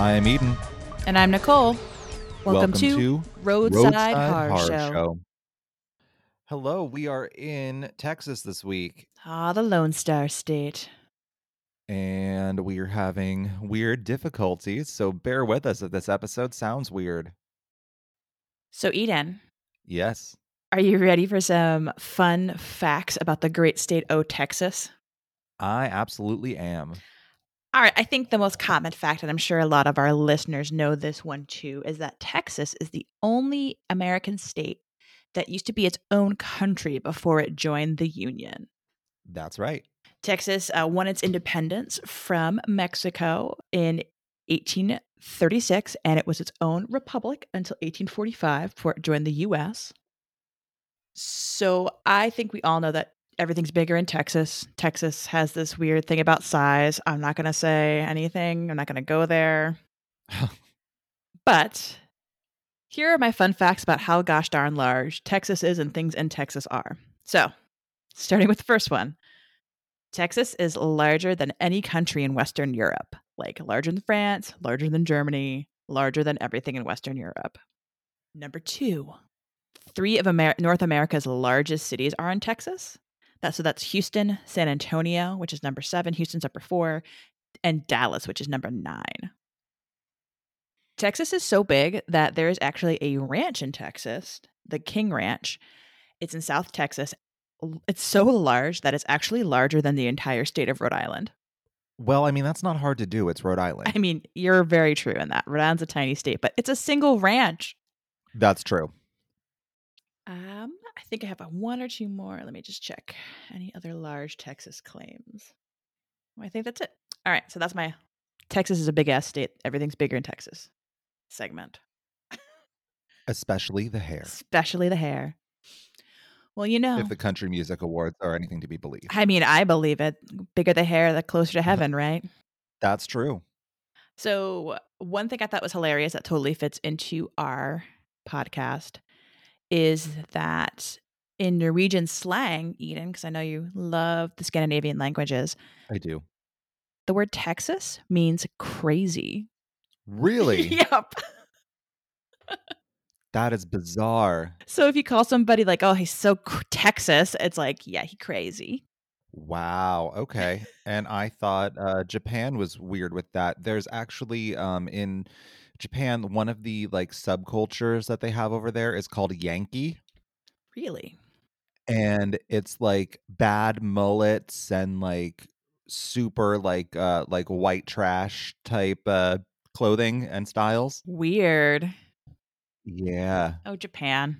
I'm Eden. And I'm Nicole. Welcome to Roadside Horror Show. Hello, we are in Texas this week. The Lone Star State. And we are having weird difficulties, so bear with us if this episode sounds weird. So Eden. Yes. Are you ready for some fun facts about the great state of Texas? I absolutely am. All right. I think the most common fact, and I'm sure a lot of our listeners know this one too, is that Texas is the only American state that used to be its own country before it joined the Union. That's right. Texas won its independence from Mexico in 1836, and it was its own republic until 1845 before it joined the U.S. So I think we all know that everything's bigger in Texas. Texas has this weird thing about size. I'm not going to say anything. I'm not going to go there. But here are my fun facts about how gosh darn large Texas is and things in Texas are. So starting with the first one, Texas is larger than any country in Western Europe, like larger than France, larger than Germany, larger than everything in Western Europe. Number two, three of North America's largest cities are in Texas. That's Houston, San Antonio, which is number 7, Houston's number 4, and Dallas, which is number 9. Texas is so big that there is actually a ranch in Texas, the King Ranch. It's in South Texas. It's so large that it's actually larger than the entire state of Rhode Island. Well, I mean, that's not hard to do. It's Rhode Island. I mean, you're very true in that. Rhode Island's a tiny state, but it's a single ranch. That's true. I think I have one or two more. Let me just check. Any other large Texas claims? Well, I think that's it. All right. So that's my Texas is a big ass state. Everything's bigger in Texas segment. Especially the hair. Especially the hair. Well, you know. If the country music awards are anything to be believed. I mean, I believe it. Bigger the hair, the closer to heaven, right? That's true. So one thing I thought was hilarious that totally fits into our podcast is that in Norwegian slang, Eden, because I know you love the Scandinavian languages. I do. The word Texas means crazy. Really? Yep. That is bizarre. So if you call somebody like, oh, he's so Texas, it's like, yeah, he crazy. Wow. Okay. And I thought Japan was weird with that. There's actually in Japan, one of the like subcultures that they have over there is called Yankee. Really? And it's like bad mullets and like super like white trash type clothing and styles. Weird. Yeah. Oh, Japan.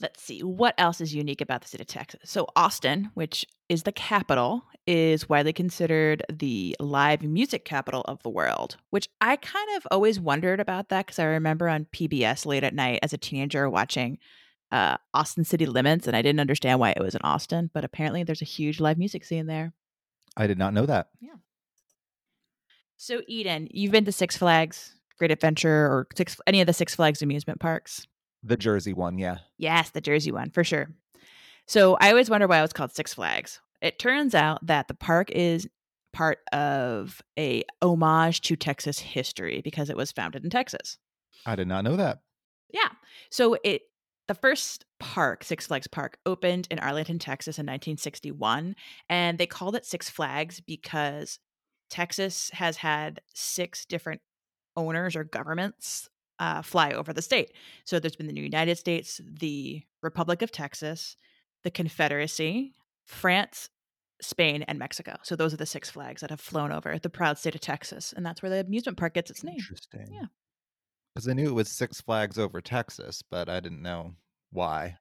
Let's see. What else is unique about the state of Texas? So Austin, which is the capital, is widely considered the live music capital of the world, which I kind of always wondered about that because I remember on PBS late at night as a teenager watching Austin City Limits, and I didn't understand why it was in Austin, but apparently there's a huge live music scene there. I did not know that. Yeah. So Eden, you've been to Six Flags, Great Adventure, or any of the Six Flags amusement parks? The Jersey one, yeah. Yes, the Jersey one, for sure. So I always wonder why it was called Six Flags. It turns out that the park is part of a homage to Texas history because it was founded in Texas. I did not know that. Yeah. So the first park, Six Flags Park, opened in Arlington, Texas in 1961. And they called it Six Flags because Texas has had 6 different owners or governments fly over the state. So there's been the United States, the Republic of Texas, the Confederacy, France, Spain, and Mexico. So those are the Six Flags that have flown over the proud state of Texas. And that's where the amusement park gets its name. Interesting. Yeah. Because I knew it was Six Flags over Texas, but I didn't know why.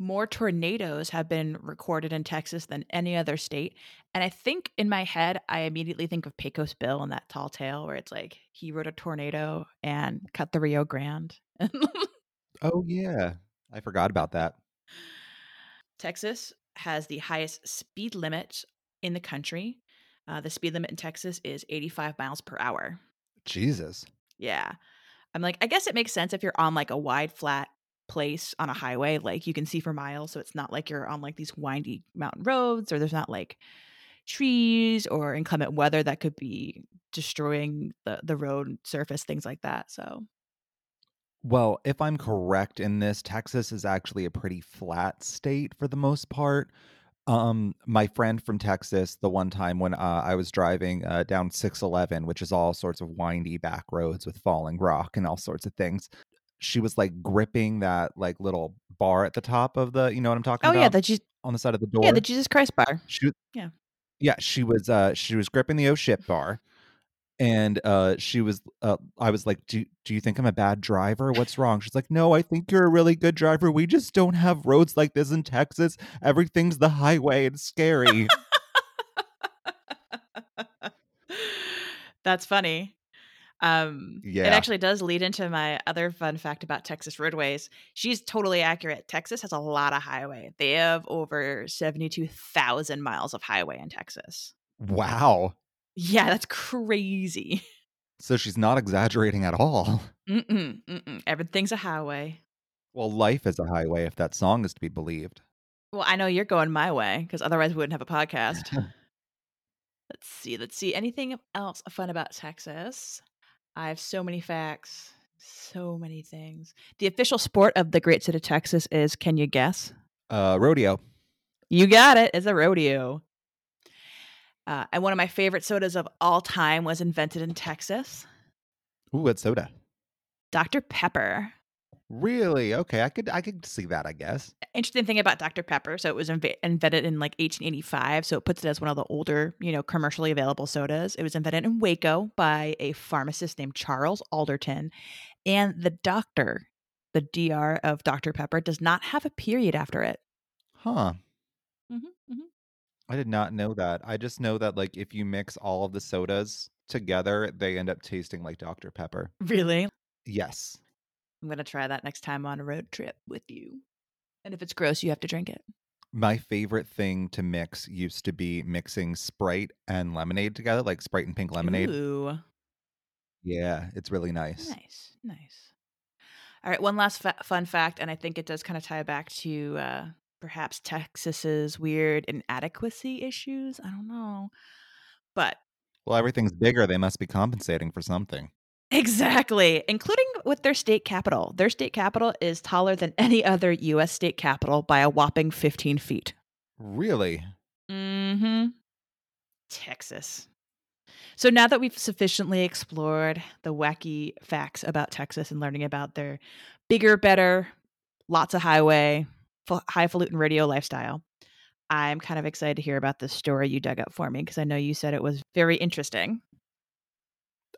More tornadoes have been recorded in Texas than any other state. And I think in my head, I immediately think of Pecos Bill and that tall tale where it's like, he rode a tornado and cut the Rio Grande. Oh, yeah. I forgot about that. Texas has the highest speed limit in the country. The speed limit in Texas is 85 miles per hour. Jesus. Yeah. I'm like, I guess it makes sense if you're on like a wide, flat place on a highway, like you can see for miles, so it's not like you're on like these windy mountain roads, or there's not like trees or inclement weather that could be destroying the road surface, things like that. So, well, if I'm correct in this, Texas is actually a pretty flat state for the most part. My friend from Texas, the one time when I was driving down 611, which is all sorts of windy back roads with falling rock and all sorts of things, she was like gripping that like little bar at the top of the, you know what I'm talking about? Oh yeah, on the side of the door. Yeah, the Jesus Christ bar. Yeah, she was gripping the oh shit bar. And I was like, do you think I'm a bad driver? What's wrong? She's like, no, I think you're a really good driver. We just don't have roads like this in Texas. Everything's the highway and scary. That's funny. Yeah. It actually does lead into my other fun fact about Texas roadways. She's totally accurate. Texas has a lot of highway. They have over 72,000 miles of highway in Texas. Wow. Yeah, that's crazy. So she's not exaggerating at all. Mm-mm. Everything's a highway. Well, life is a highway if that song is to be believed. Well, I know you're going my way because otherwise we wouldn't have a podcast. Let's see. Anything else fun about Texas? I have so many facts, so many things. The official sport of the great state of Texas is, can you guess? Rodeo. You got it. It's a rodeo. And one of my favorite sodas of all time was invented in Texas. Ooh, what soda? Dr. Pepper. Really? Okay, I could see that, I guess. Interesting thing about Dr. Pepper. So it was invented in like 1885. So it puts it as one of the older, commercially available sodas. It was invented in Waco by a pharmacist named Charles Alderton. And the DR of Dr. Pepper does not have a period after it. Huh. Mm-hmm. I did not know that. I just know that, like, if you mix all of the sodas together, they end up tasting like Dr. Pepper. Really? Yes. I'm going to try that next time on a road trip with you. And if it's gross, you have to drink it. My favorite thing to mix used to be mixing Sprite and lemonade together, like Sprite and pink lemonade. Ooh. Yeah, it's really nice. Nice. All right, one last fun fact, and I think it does kind of tie back to... perhaps Texas's weird inadequacy issues. I don't know. But. Well, everything's bigger. They must be compensating for something. Exactly. Including with their state capital. Their state capital is taller than any other U.S. state capital by a whopping 15 feet. Really? Mm-hmm. Texas. So now that we've sufficiently explored the wacky facts about Texas and learning about their bigger, better, lots of highway, highfalutin radio lifestyle, I'm kind of excited to hear about this story you dug up for me because I know you said it was very interesting.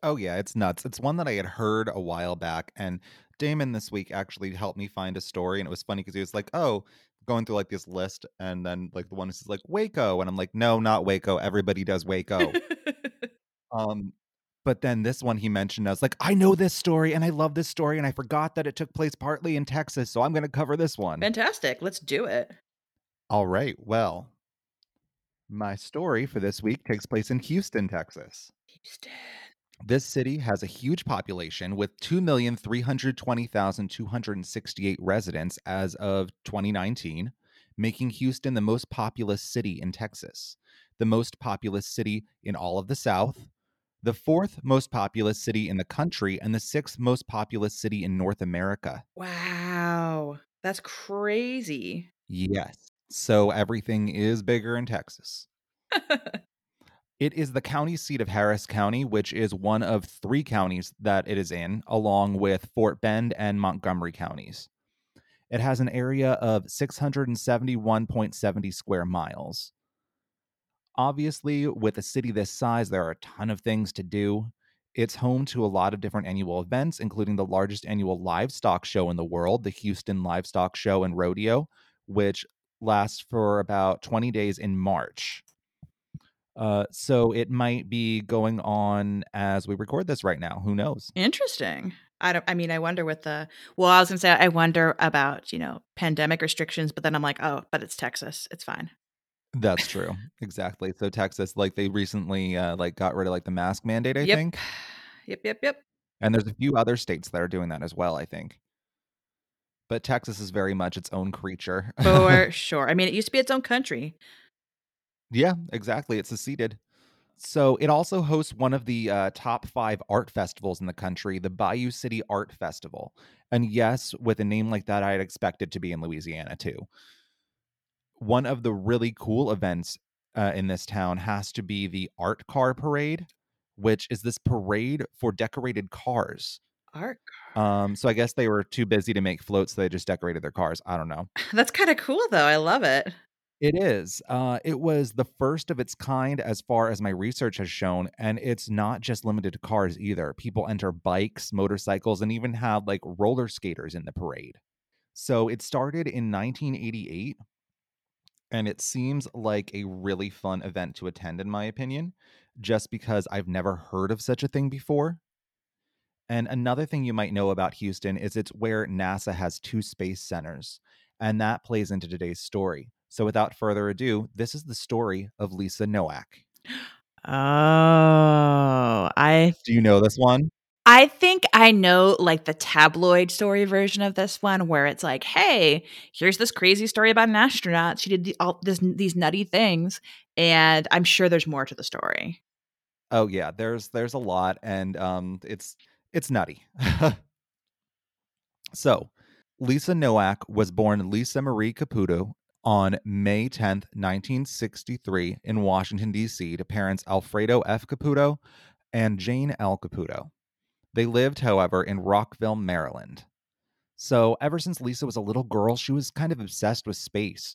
Oh yeah, it's nuts. It's one that I had heard a while back, and Damon this week actually helped me find a story, and it was funny because he was like, oh, going through like this list, and then like the one is like Waco, and I'm like, no, not Waco. Everybody does Waco. But then this one he mentioned, I was like, I know this story and I love this story and I forgot that it took place partly in Texas, so I'm going to cover this one. Fantastic. Let's do it. All right. Well, my story for this week takes place in Houston, Texas. Houston. This city has a huge population with 2,320,268 residents as of 2019, making Houston the most populous city in Texas, the most populous city in all of the South, the fourth most populous city in the country, and the sixth most populous city in North America. Wow. That's crazy. Yes. So everything is bigger in Texas. It is the county seat of Harris County, which is one of three counties that it is in, along with Fort Bend and Montgomery counties. It has an area of 671.70 square miles. Obviously, with a city this size, there are a ton of things to do. It's home to a lot of different annual events, including the largest annual livestock show in the world, the Houston Livestock Show and Rodeo, which lasts for about 20 days in March. So it might be going on as we record this right now. Who knows? Interesting. I wonder with the, well, I was going to say, I wonder about, pandemic restrictions, but then I'm like, oh, but it's Texas. It's fine. That's true. Exactly. So Texas, like they recently got rid of like the mask mandate, I think. Yep. And there's a few other states that are doing that as well, I think. But Texas is very much its own creature. For sure. I mean, it used to be its own country. Yeah, exactly. It seceded. So it also hosts one of the top 5 art festivals in the country, the Bayou City Art Festival. And yes, with a name like that, I had expected to be in Louisiana too. One of the really cool events in this town has to be the Art Car Parade, which is this parade for decorated cars. Art car. So I guess they were too busy to make floats, so they just decorated their cars. I don't know. That's kind of cool, though. I love it. It is. It was the first of its kind as far as my research has shown, and it's not just limited to cars either. People enter bikes, motorcycles, and even have like roller skaters in the parade. So it started in 1988, and it seems like a really fun event to attend, in my opinion, just because I've never heard of such a thing before. And another thing you might know about Houston is it's where NASA has 2 space centers, and that plays into today's story. So without further ado, this is the story of Lisa Nowak. Do you know this one? I think I know like the tabloid story version of this one where it's like, hey, here's this crazy story about an astronaut. She did these nutty things, and I'm sure there's more to the story. Oh, yeah, there's a lot, and it's nutty. So, Lisa Nowak was born Lisa Marie Caputo on May 10th, 1963 in Washington, D.C. to parents Alfredo F. Caputo and Jane L. Caputo. They lived, however, in Rockville, Maryland. So ever since Lisa was a little girl, she was kind of obsessed with space.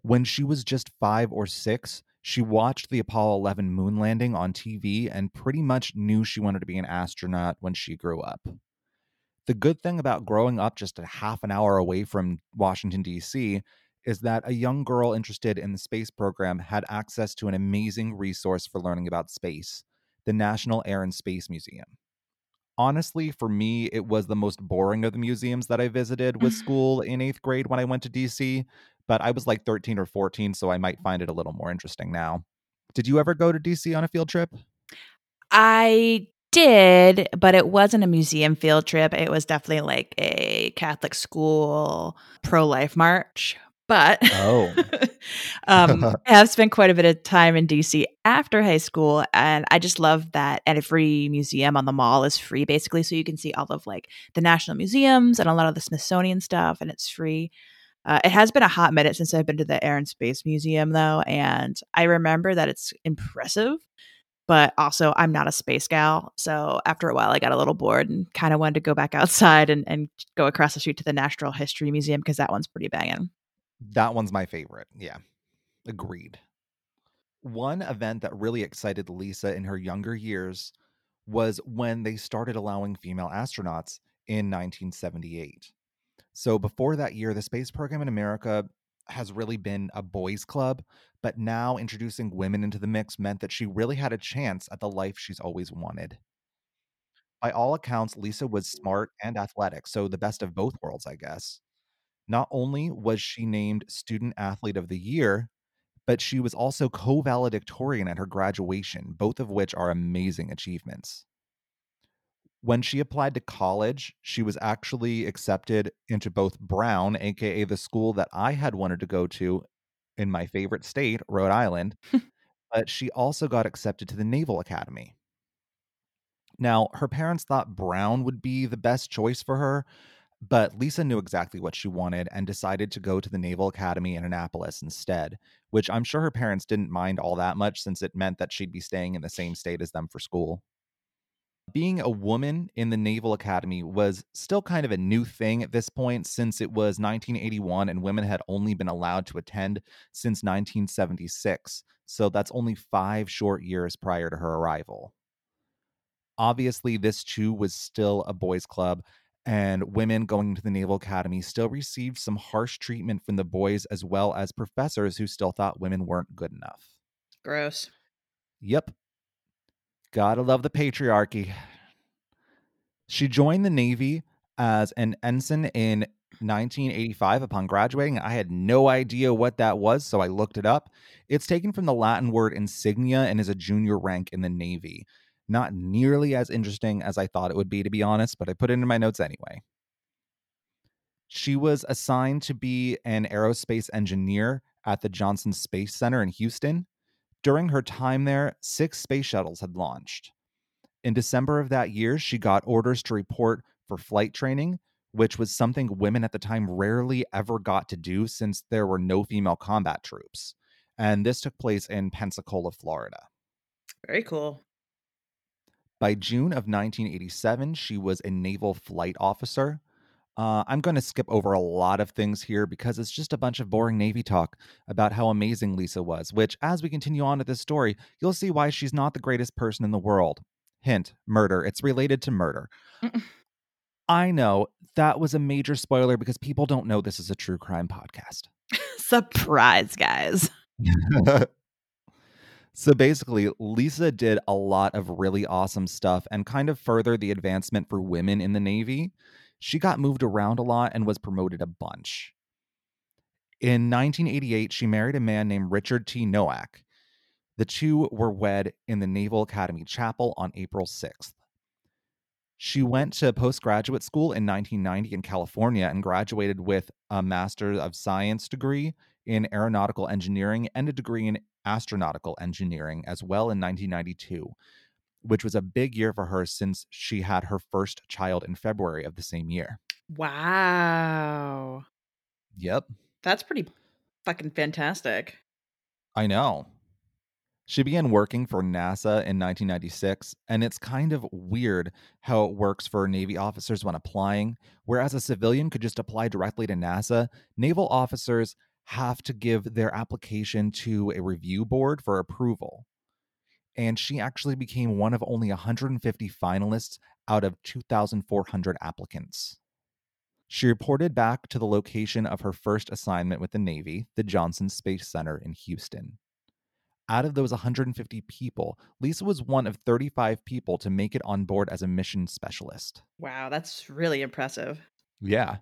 When she was just 5 or 6, she watched the Apollo 11 moon landing on TV and pretty much knew she wanted to be an astronaut when she grew up. The good thing about growing up just a half an hour away from Washington, D.C., is that a young girl interested in the space program had access to an amazing resource for learning about space, the National Air and Space Museum. Honestly, for me, it was the most boring of the museums that I visited with school in 8th grade when I went to D.C., but I was like 13 or 14, so I might find it a little more interesting now. Did you ever go to D.C. on a field trip? I did, but it wasn't a museum field trip. It was definitely like a Catholic school pro-life march. But I have spent quite a bit of time in D.C. after high school, and I just love that every museum on the mall is free, basically, so you can see all of like the national museums and a lot of the Smithsonian stuff, and it's free. It has been a hot minute since I've been to the Air and Space Museum, though, and I remember that it's impressive, but also I'm not a space gal, so after a while I got a little bored and kind of wanted to go back outside and go across the street to the Natural History Museum because that one's pretty banging. That one's my favorite. Yeah, agreed. One event that really excited Lisa in her younger years was when they started allowing female astronauts in 1978. So before that year, the space program in America has really been a boys' club, but now introducing women into the mix meant that she really had a chance at the life she's always wanted. By all accounts, Lisa was smart and athletic, so the best of both worlds, I guess. Not only was she named Student Athlete of the Year, but she was also co-valedictorian at her graduation, both of which are amazing achievements. When she applied to college, she was actually accepted into both Brown, aka the school that I had wanted to go to in my favorite state, Rhode Island, but she also got accepted to the Naval Academy. Now, her parents thought Brown would be the best choice for her, but Lisa knew exactly what she wanted and decided to go to the Naval Academy in Annapolis instead, which I'm sure her parents didn't mind all that much since it meant that she'd be staying in the same state as them for school. Being a woman in the Naval Academy was still kind of a new thing at this point since it was 1981 and women had only been allowed to attend since 1976. So that's only 5 short years prior to her arrival. Obviously, this too was still a boys' club, and women going to the Naval Academy still received some harsh treatment from the boys, as well as professors who still thought women weren't good enough. Gross. Yep. Gotta love the patriarchy. She joined the Navy as an ensign in 1985 upon graduating. I had no idea what that was, so I looked it up. It's taken from the Latin word insignia and is a junior rank in the Navy. Not nearly as interesting as I thought it would be, to be honest, but I put it in my notes anyway. She was assigned to be an aerospace engineer at the Johnson Space Center in Houston. During her time there, 6 space shuttles had launched. In December of that year, she got orders to report for flight training, which was something women at the time rarely ever got to do since there were no female combat troops. And this took place in Pensacola, Florida. Very cool. By June of 1987, she was a naval flight officer. I'm going to skip over a lot of things here because it's just a bunch of boring Navy talk about how amazing Lisa was, which, as we continue on with this story, you'll see why she's not the greatest person in the world. Hint, murder. It's related to murder. I know, that was a major spoiler because people don't know this is a true crime podcast. Surprise, guys. So basically, Lisa did a lot of really awesome stuff and kind of furthered the advancement for women in the Navy. She got moved around a lot and was promoted a bunch. In 1988, she married a man named Richard T. Nowak. The two were wed in the Naval Academy Chapel on April 6th. She went to postgraduate school in 1990 in California and graduated with a Master's of Science degree in Aeronautical Engineering and a degree in Astronautical Engineering as well in 1992, which was a big year for her since she had her first child in February of the same year. Wow. Yep. That's pretty fucking fantastic. I know. She began working for NASA in 1996, and it's kind of weird how it works for Navy officers when applying. Whereas a civilian could just apply directly to NASA, naval officers have to give their application to a review board for approval. And she actually became one of only 150 finalists out of 2,400 applicants. She reported back to the location of her first assignment with the Navy, the Johnson Space Center in Houston. Out of those 150 people, Lisa was one of 35 people to make it on board as a mission specialist. Wow, that's really impressive. Yeah.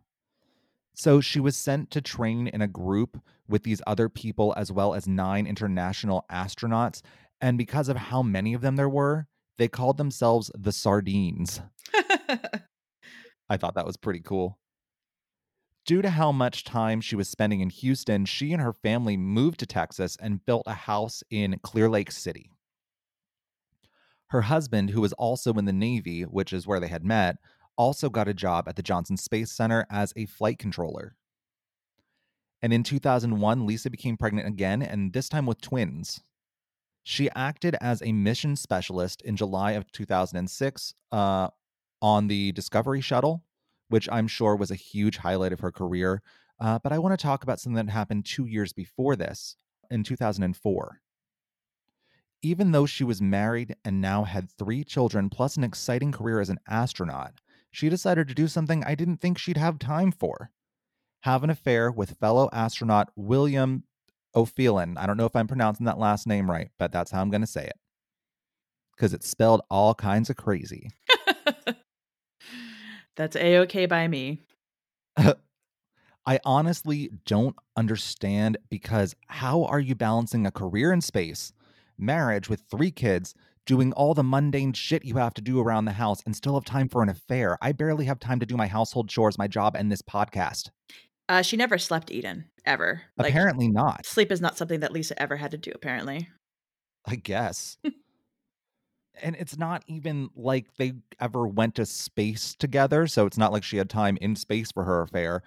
So she was sent to train in a group with these other people as well as 9 international astronauts. And because of how many of them there were, they called themselves the Sardines. I thought that was pretty cool. Due to how much time she was spending in Houston, she and her family moved to Texas and built a house in Clear Lake City. Her husband, who was also in the Navy, which is where they had met, also got a job at the Johnson Space Center as a flight controller. And in 2001, Lisa became pregnant again, and this time with twins. She acted as a mission specialist in July of 2006 on the Discovery Shuttle, which I'm sure was a huge highlight of her career. But I want to talk about something that happened 2 years before this, in 2004. Even though she was married and now had 3 children, plus an exciting career as an astronaut, she decided to do something I didn't think she'd have time for. Have an affair with fellow astronaut William O'Phelan. I don't know if I'm pronouncing that last name right, but that's how I'm going to say it. Because it's spelled all kinds of crazy. That's A-okay by me. I honestly don't understand, because how are you balancing a career in space, marriage with 3 kids, doing all the mundane shit you have to do around the house, and still have time for an affair? I barely have time to do my household chores, my job, and this podcast. She never slept, Eden, ever. Apparently not. Sleep is not something that Lisa ever had to do, apparently. I guess. And it's not even like they ever went to space together, so it's not like she had time in space for her affair,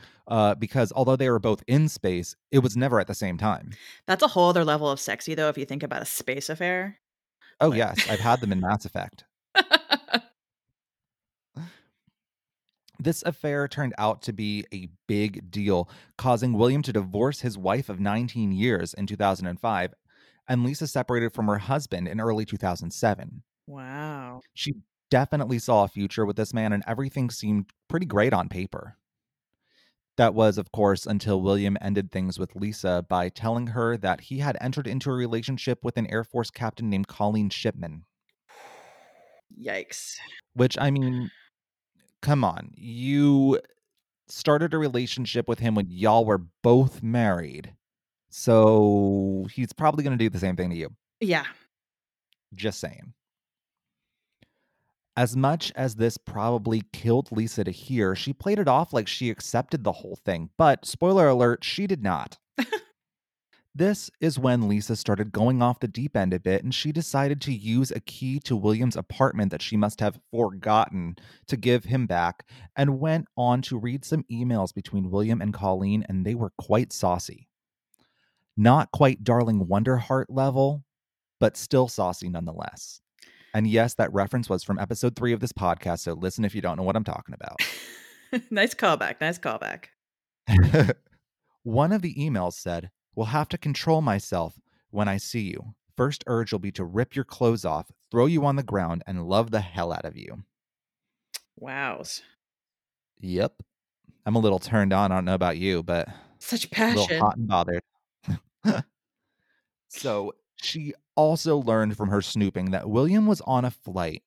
because although they were both in space, it was never at the same time. That's a whole other level of sexy, though, if you think about a space affair. Oh, yes. I've had them in Mass Effect. This affair turned out to be a big deal, causing William to divorce his wife of 19 years in 2005, and Lisa separated from her husband in early 2007. Wow. She definitely saw a future with this man, and everything seemed pretty great on paper. That was, of course, until William ended things with Lisa by telling her that he had entered into a relationship with an Air Force captain named Colleen Shipman. Yikes. Which, I mean, come on. You started a relationship with him when y'all were both married. So he's probably going to do the same thing to you. Yeah. Just saying. As much as this probably killed Lisa to hear, she played it off like she accepted the whole thing. But spoiler alert, she did not. This is when Lisa started going off the deep end a bit, and she decided to use a key to William's apartment that she must have forgotten to give him back, and went on to read some emails between William and Colleen, and they were quite saucy. Not quite Darling Wonderheart level, but still saucy nonetheless. And yes, that reference was from episode 3 of this podcast, so listen if you don't know what I'm talking about. Nice callback, nice callback. One of the emails said, "Will have to control myself when I see you. First urge will be to rip your clothes off, throw you on the ground, and love the hell out of you." Wows. Yep. I'm a little turned on. I don't know about you, but such passion. A little hot and bothered. So she also learned from her snooping that William was on a flight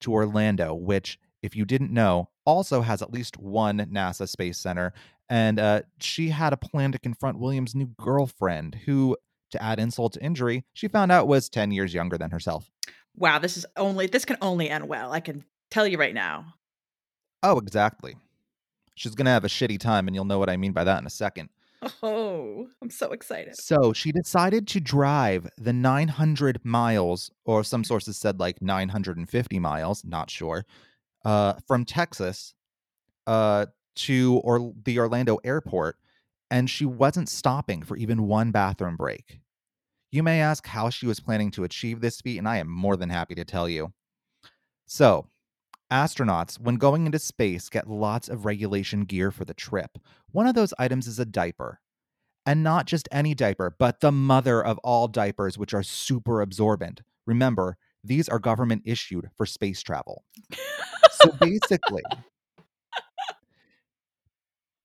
to Orlando, which, if you didn't know, also has at least one NASA Space Center. And she had a plan to confront William's new girlfriend, who, to add insult to injury, she found out was 10 years younger than herself. Wow, this can only end well. I can tell you right now. Oh, exactly. She's going to have a shitty time, and you'll know what I mean by that in a second. Oh, I'm so excited. So she decided to drive the 900 miles, or some sources said like 950 miles, not sure, from Texas to the Orlando airport, and she wasn't stopping for even one bathroom break. You may ask how she was planning to achieve this feat, and I am more than happy to tell you. So, astronauts, when going into space, get lots of regulation gear for the trip. One of those items is a diaper. And not just any diaper, but the mother of all diapers, which are super absorbent. Remember, these are government-issued for space travel. So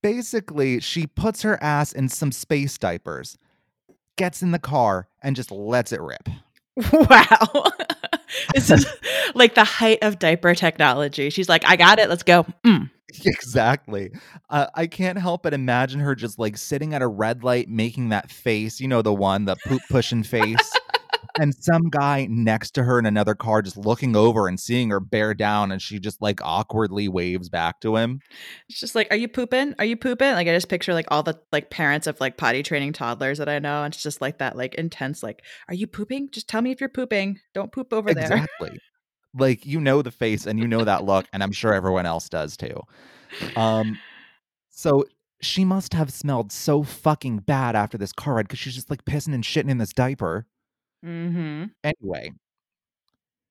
basically, she puts her ass in some space diapers, gets in the car, and just lets it rip. Wow. This is like the height of diaper technology. She's like, I got it. Let's go. Mm. Exactly. I can't help but imagine her just like sitting at a red light, making that face, the one, the poop pushing face. And some guy next to her in another car just looking over and seeing her bear down, and she just like awkwardly waves back to him. It's just like, are you pooping? Are you pooping? Like, I just picture like all the like parents of like potty training toddlers that I know. And it's just like that like intense, like, are you pooping? Just tell me if you're pooping. Don't poop over there. Exactly. Like, the face and that look. And I'm sure everyone else does too. So she must have smelled so fucking bad after this car ride, because she's just like pissing and shitting in this diaper. Mm-hmm. Anyway,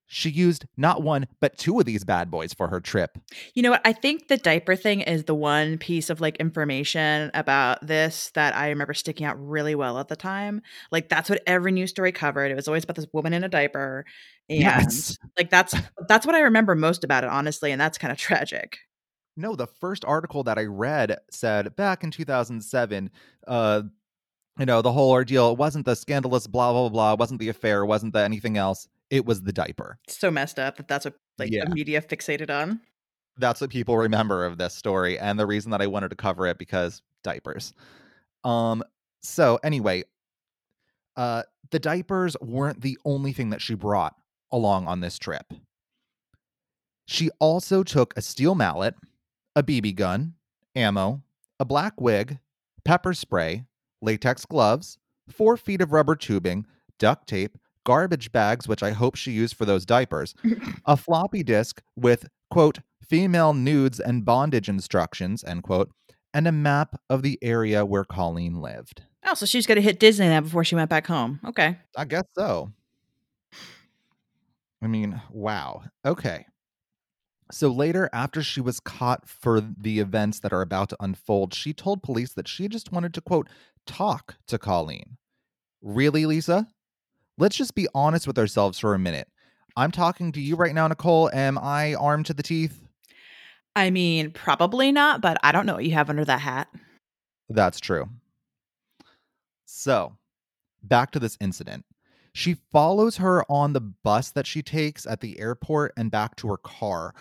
she used not one, but two of these bad boys for her trip. You know what? I think the diaper thing is the one piece of like information about this that I remember sticking out really well at the time. Like, that's what every news story covered. It was always about this woman in a diaper. And yes. Like, that's what I remember most about it, honestly. And that's kind of tragic. No, the first article that I read said back in 2007, the whole ordeal, it wasn't the scandalous blah, blah, blah, it wasn't the affair, it wasn't the anything else. It was the diaper. So messed up that that's what the media fixated on. That's what people remember of this story, and the reason that I wanted to cover it, because diapers. So anyway, the diapers weren't the only thing that she brought along on this trip. She also took a steel mallet, a BB gun, ammo, a black wig, pepper spray, latex gloves, 4 feet of rubber tubing, duct tape, garbage bags, which I hope she used for those diapers, a floppy disk with, quote, female nudes and bondage instructions, end quote, and a map of the area where Colleen lived. Oh, so she's going to hit Disneyland before she went back home. Okay. I guess so. I mean, wow. Okay. So later, after she was caught for the events that are about to unfold, she told police that she just wanted to, quote, talk to Colleen. Really, Lisa? Let's just be honest with ourselves for a minute. I'm talking to you right now, Nicole. Am I armed to the teeth? I mean, probably not, but I don't know what you have under that hat. That's true. So, back to this incident. She follows her on the bus that she takes at the airport and back to her car.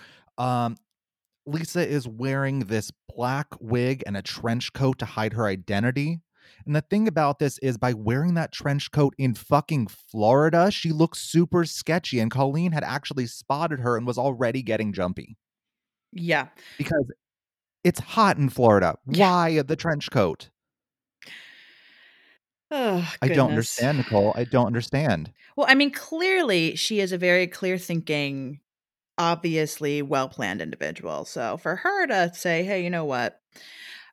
Lisa is wearing this black wig and a trench coat to hide her identity. And the thing about this is, by wearing that trench coat in fucking Florida, she looks super sketchy. And Colleen had actually spotted her and was already getting jumpy. Yeah. Because it's hot in Florida. Yeah. Why the trench coat? Oh, I don't understand, Nicole. I don't understand. Well, I mean, clearly she is a very clear-thinking, obviously well-planned individual. So for her to say, hey, you know what?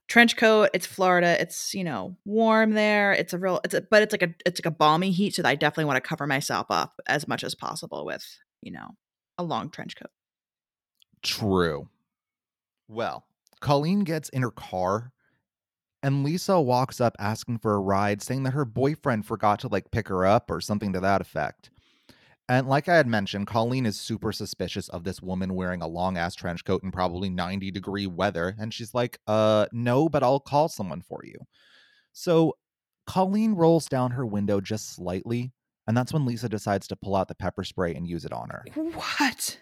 Trench coat, it's Florida, it's, you know, warm there. It's like a balmy heat, so I definitely want to cover myself up as much as possible with, you know, a long trench coat. True. Well, Colleen gets in her car and Lisa walks up asking for a ride, saying that her boyfriend forgot to like pick her up or something to that effect. And like I had mentioned, Colleen is super suspicious of this woman wearing a long-ass trench coat in probably 90-degree weather. And she's like, no, but I'll call someone for you. So Colleen rolls down her window just slightly. And that's when Lisa decides to pull out the pepper spray and use it on her. What?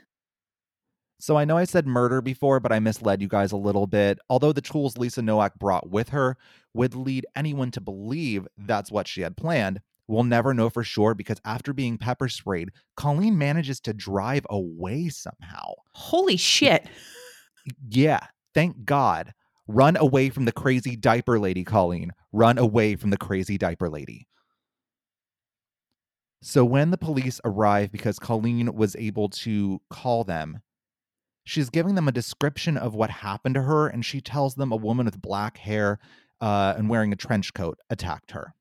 So I know I said murder before, but I misled you guys a little bit. Although the tools Lisa Nowak brought with her would lead anyone to believe that's what she had planned, we'll never know for sure because after being pepper sprayed, Colleen manages to drive away somehow. Holy shit. Yeah. Thank God. Run away from the crazy diaper lady, Colleen. Run away from the crazy diaper lady. So when the police arrive, because Colleen was able to call them, she's giving them a description of what happened to her. And she tells them a woman with black hair and wearing a trench coat attacked her.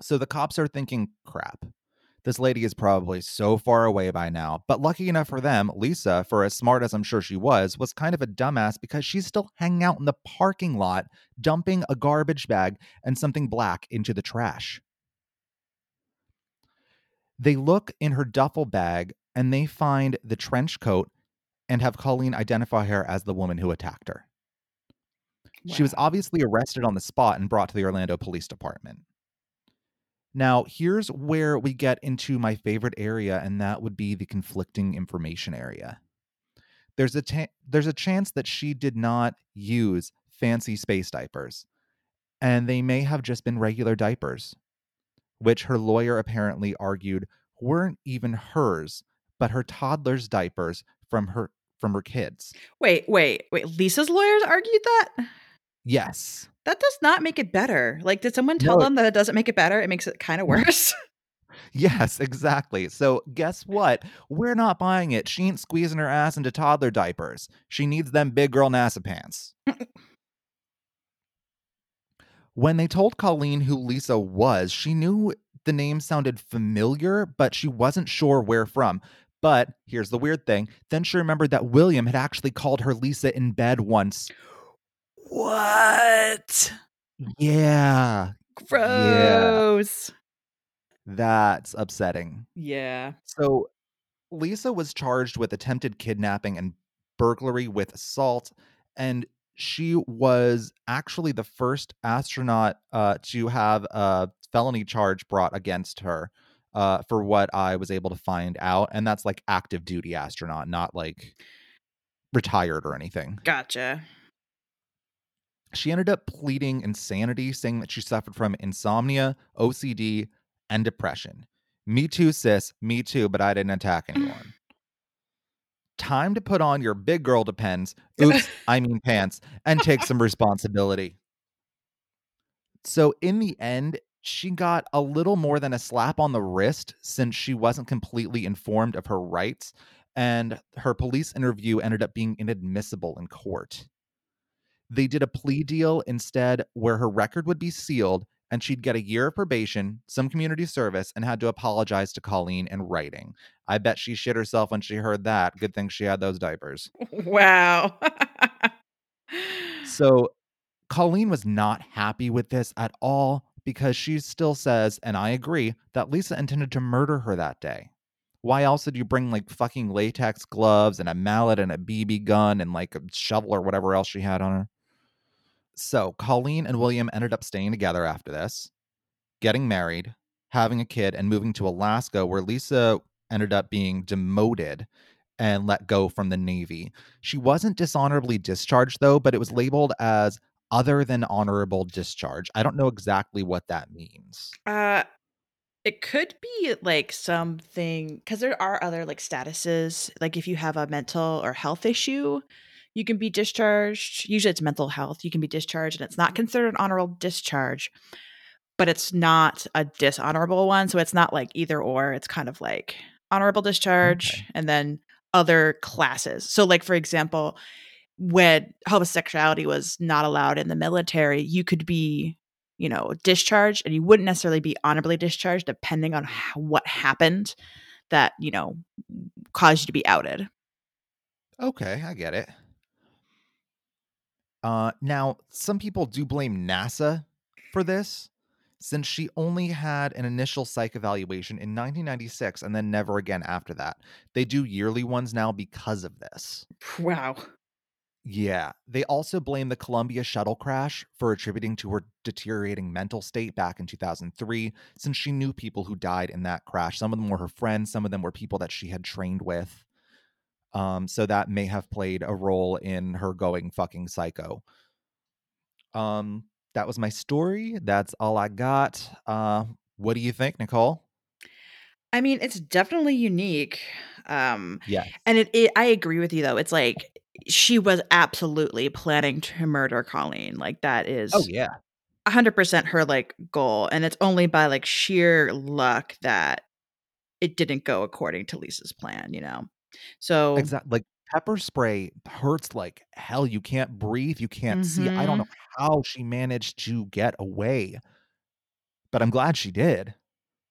So the cops are thinking, crap, this lady is probably so far away by now. But lucky enough for them, Lisa, for as smart as I'm sure she was kind of a dumbass because she's still hanging out in the parking lot, dumping a garbage bag and something black into the trash. They look in her duffel bag and they find the trench coat and have Colleen identify her as the woman who attacked her. Wow. She was obviously arrested on the spot and brought to the Orlando Police Department. Now, here's where we get into my favorite area, and that would be the conflicting information area. There's a chance that she did not use fancy space diapers, and they may have just been regular diapers, which her lawyer apparently argued weren't even hers, but her toddler's diapers from her kids. Wait. Lisa's lawyers argued that? Yes. That does not make it better. Like, did someone tell them that it doesn't make it better? It makes it kind of worse. Yes, exactly. So guess what? We're not buying it. She ain't squeezing her ass into toddler diapers. She needs them big girl NASA pants. When they told Colleen who Lisa was, she knew the name sounded familiar, but she wasn't sure where from. But here's the weird thing. Then she remembered that William had actually called her Lisa in bed once. What? Yeah. Gross. Yeah. That's upsetting. Yeah. So Lisa was charged with attempted kidnapping and burglary with assault. And she was actually the first astronaut to have a felony charge brought against her for what I was able to find out. And that's like active duty astronaut, not like retired or anything. Gotcha. She ended up pleading insanity, saying that she suffered from insomnia, OCD, and depression. Me too, sis. Me too, but I didn't attack anyone. Time to put on your big girl depends. Oops, I mean pants. And take some responsibility. So in the end, she got a little more than a slap on the wrist since she wasn't completely informed of her rights. And her police interview ended up being inadmissible in court. They did a plea deal instead where her record would be sealed and she'd get a year of probation, some community service, and had to apologize to Colleen in writing. I bet she shit herself when she heard that. Good thing she had those diapers. Wow. So Colleen was not happy with this at all because she still says, and I agree, that Lisa intended to murder her that day. Why else did you bring like fucking latex gloves and a mallet and a BB gun and like a shovel or whatever else she had on her? So Colleen and William ended up staying together after this, getting married, having a kid, and moving to Alaska, where Lisa ended up being demoted and let go from the Navy. She wasn't dishonorably discharged, though, but it was labeled as other than honorable discharge. I don't know exactly what that means. It could be like something, because there are other like statuses. Like if you have a mental or health issue, you can be discharged. Usually it's mental health. You can be discharged and it's not considered an honorable discharge. but it's not a dishonorable one. So it's not like either or. It's kind of like honorable discharge and then other classes. So like, for example, when homosexuality was not allowed in the military, you could be, you know, discharged, and you wouldn't necessarily be honorably discharged depending on what happened that, you know, caused you to be outed. Okay, I get it. Now, some people do blame NASA for this, since she only had an initial psych evaluation in 1996 and then never again after that. They do yearly ones now because of this. Wow. Yeah. They also blame the Columbia shuttle crash for attributing to her deteriorating mental state back in 2003, since she knew people who died in that crash. Some of them were her friends. Some of them were people that she had trained with. So that may have played a role in her going fucking psycho. That was my story. That's all I got. What do you think, Nicole? I mean, it's definitely unique. Yeah. And it I agree with you, though. It's like she was absolutely planning to murder Colleen. Like, that is 100% her, like, goal. And it's only by, like, sheer luck that it didn't go according to Lisa's plan, you know? So exactly, like, pepper spray hurts like hell. You can't breathe. You can't see. I don't know how she managed to get away, but I'm glad she did.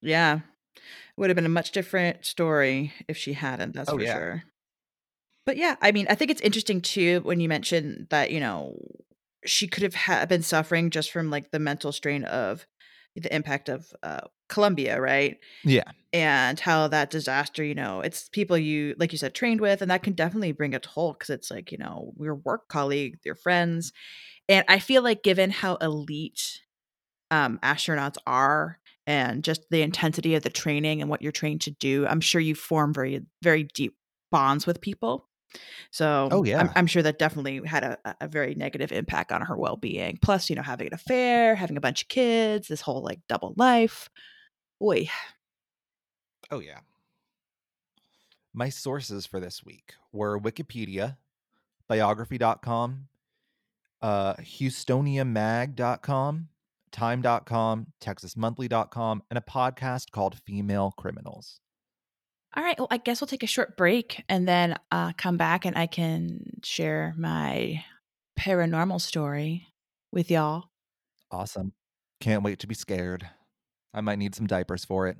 Yeah, it would have been a much different story if she hadn't. That's for sure. But yeah, I mean, I think it's interesting too when you mentioned that, you know, she could have been suffering just from like the mental strain of the impact of Columbia, right? Yeah. And how that disaster, you know, it's people you, like you said, trained with, and that can definitely bring a toll because it's like, you know, your work colleague, your friends. And I feel like given how elite astronauts are and just the intensity of the training and what you're trained to do, I'm sure you form very, very deep bonds with people. So I'm sure that definitely had a very negative impact on her well-being. Plus, you know, having an affair, having a bunch of kids, this whole like double life. Oy. Oh, yeah. My sources for this week were Wikipedia, biography.com, HoustoniaMag.com, Time.com, TexasMonthly.com, and a podcast called Female Criminals. All right. Well, I guess we'll take a short break and then come back and I can share my paranormal story with y'all. Awesome. Can't wait to be scared. I might need some diapers for it.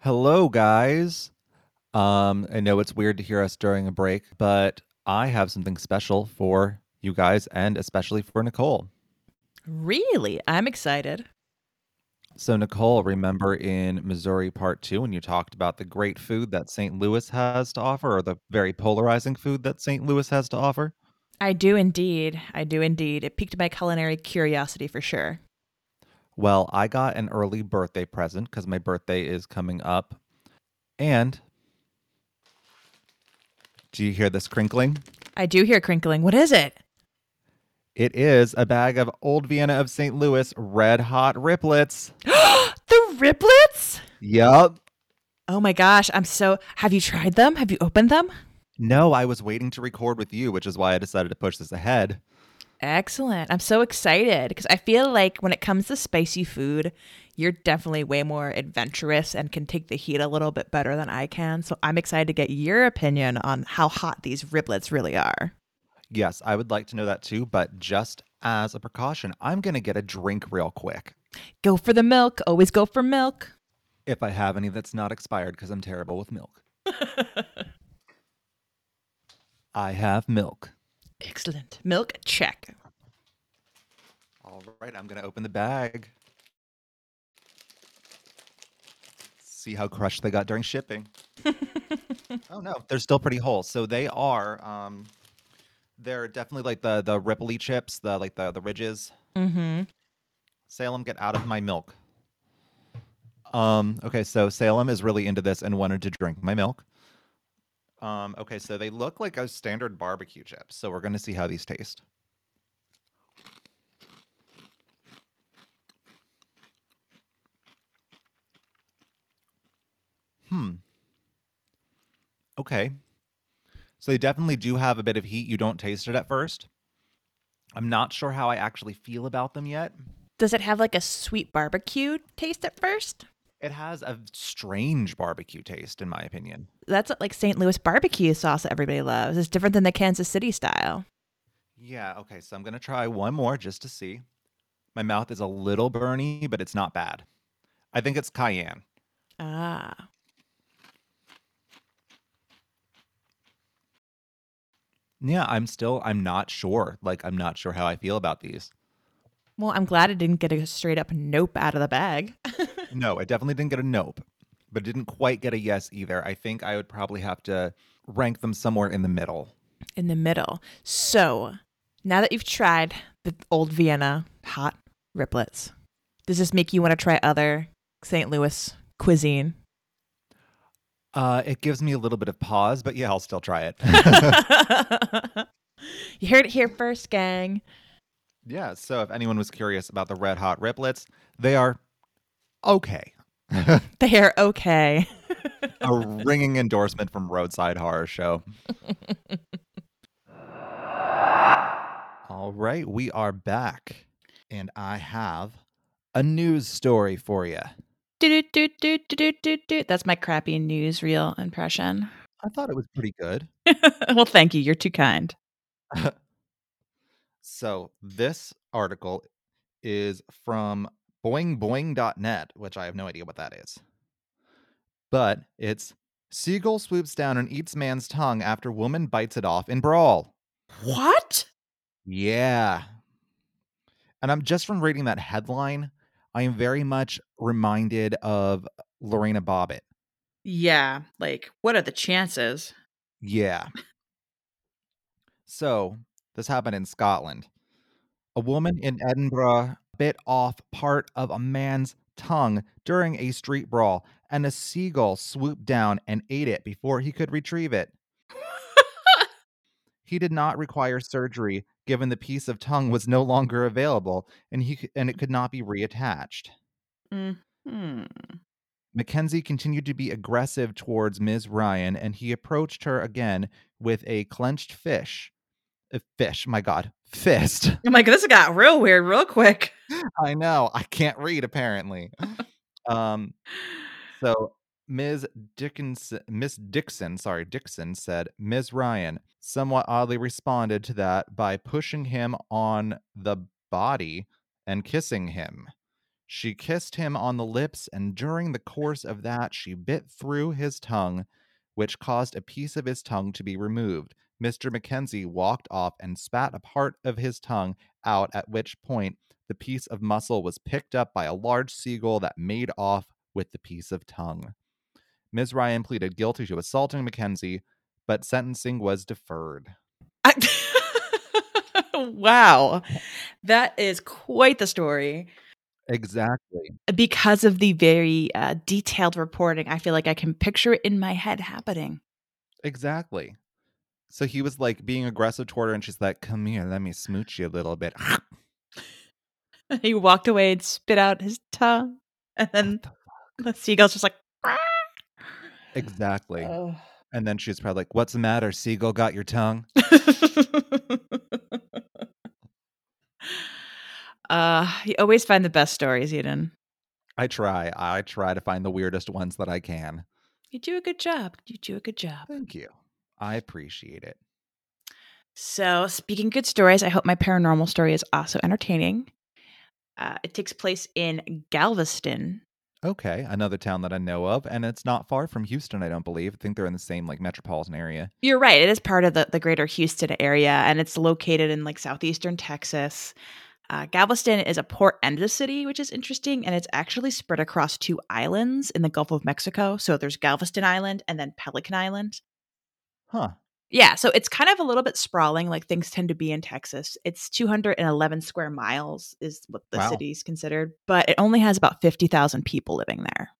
Hello, guys. I know it's weird to hear us during a break, but I have something special for you guys and especially for Nicole. Really? I'm excited. So, Nicole, remember in Missouri Part 2 when you talked about the great food that St. Louis has to offer, or the very polarizing food that St. Louis has to offer? I do indeed. I do indeed. It piqued my culinary curiosity for sure. Well, I got an early birthday present because my birthday is coming up. And do you hear this crinkling? I do hear crinkling. What is it? It is a bag of Old Vienna of St. Louis Red Hot Riplets. The Riplets? Yep. Oh my gosh. Have you tried them? Have you opened them? No, I was waiting to record with you, which is why I decided to push this ahead. Excellent. I'm so excited because I feel like when it comes to spicy food, you're definitely way more adventurous and can take the heat a little bit better than I can. So I'm excited to get your opinion on how hot these riblets really are. Yes, I would like to know that too, but just as a precaution, I'm going to get a drink real quick. Go for the milk. Always go for milk. If I have any that's not expired, because I'm terrible with milk. I have milk. Excellent. Milk check. All right, I'm going to open the bag. See how crushed they got during shipping. Oh, no, they're still pretty whole. So they are... They're definitely like the Ripley chips, the ridges. Mm-hmm. Salem, get out of my milk. Okay, so Salem is really into this and wanted to drink my milk. Okay, so they look like a standard barbecue chips. So we're going to see how these taste. Okay. So they definitely do have a bit of heat. You don't taste it at first. I'm not sure how I actually feel about them yet. Does it have like a sweet barbecue taste at first? It has a strange barbecue taste, in my opinion. That's what, like, St. Louis barbecue sauce that everybody loves. It's different than the Kansas City style. Yeah, okay, so I'm going to try one more just to see. My mouth is a little burny, but it's not bad. I think it's cayenne. Ah. Yeah, I'm not sure. Like, I'm not sure how I feel about these. Well, I'm glad it didn't get a straight up nope out of the bag. No, it definitely didn't get a nope, but it didn't quite get a yes either. I think I would probably have to rank them somewhere in the middle. In the middle. So now that you've tried the old Vienna hot riblets, does this make you want to try other St. Louis cuisine? It gives me a little bit of pause, but yeah, I'll still try it. You heard it here first, gang. Yeah, so if anyone was curious about the red hot riblets, they are okay. They are okay. A ringing endorsement from Roadside Horror Show. All right, we are back, and I have a news story for you. That's my crappy newsreel impression. I thought it was pretty good. Well, thank you. You're too kind. So this article is from boingboing.net, which I have no idea what that is. But it's, seagull swoops down and eats man's tongue after woman bites it off in brawl. What? Yeah. And I'm just from reading that headline, I am very much reminded of Lorena Bobbitt. Yeah. Like, what are the chances? Yeah. So this happened in Scotland. A woman in Edinburgh bit off part of a man's tongue during a street brawl, and a seagull swooped down and ate it before he could retrieve it. He did not require surgery, given the piece of tongue was no longer available, and it could not be reattached. Mm-hmm. McKenzie continued to be aggressive towards Ms. Ryan, and he approached her again with a clenched fist. Fist. I'm like, this got real weird real quick. I know. I can't read, apparently. So Miss Dixon said, Ms. Ryan somewhat oddly responded to that by pushing him on the body and kissing him. She kissed him on the lips, and during the course of that, she bit through his tongue, which caused a piece of his tongue to be removed. Mr. McKenzie walked off and spat a part of his tongue out, at which point the piece of muscle was picked up by a large seagull that made off with the piece of tongue. Ms. Ryan pleaded guilty to assaulting McKenzie, but sentencing was deferred. Wow. That is quite the story. Exactly. Because of the very detailed reporting, I feel like I can picture it in my head happening. Exactly. So he was like being aggressive toward her, and she's like, come here, let me smooch you a little bit. He walked away and spit out his tongue. And then the seagull's just like, ah! Exactly. Oh. And then she's probably like, what's the matter? Seagull got your tongue? You always find the best stories, Eden. I try to find the weirdest ones that I can. You do a good job. Thank you. I appreciate it. So, speaking good stories, I hope my paranormal story is also entertaining. It takes place in Galveston. Okay, another town that I know of, and it's not far from Houston, I don't believe. I think they're in the same like metropolitan area. You're right. It is part of the greater Houston area, and it's located in like southeastern Texas. Galveston is a port end of the city, which is interesting, and it's actually spread across two islands in the Gulf of Mexico. So there's Galveston Island and then Pelican Island. Huh. Yeah, so it's kind of a little bit sprawling, like things tend to be in Texas. It's 211 square miles is what the city's considered, but it only has about 50,000 people living there.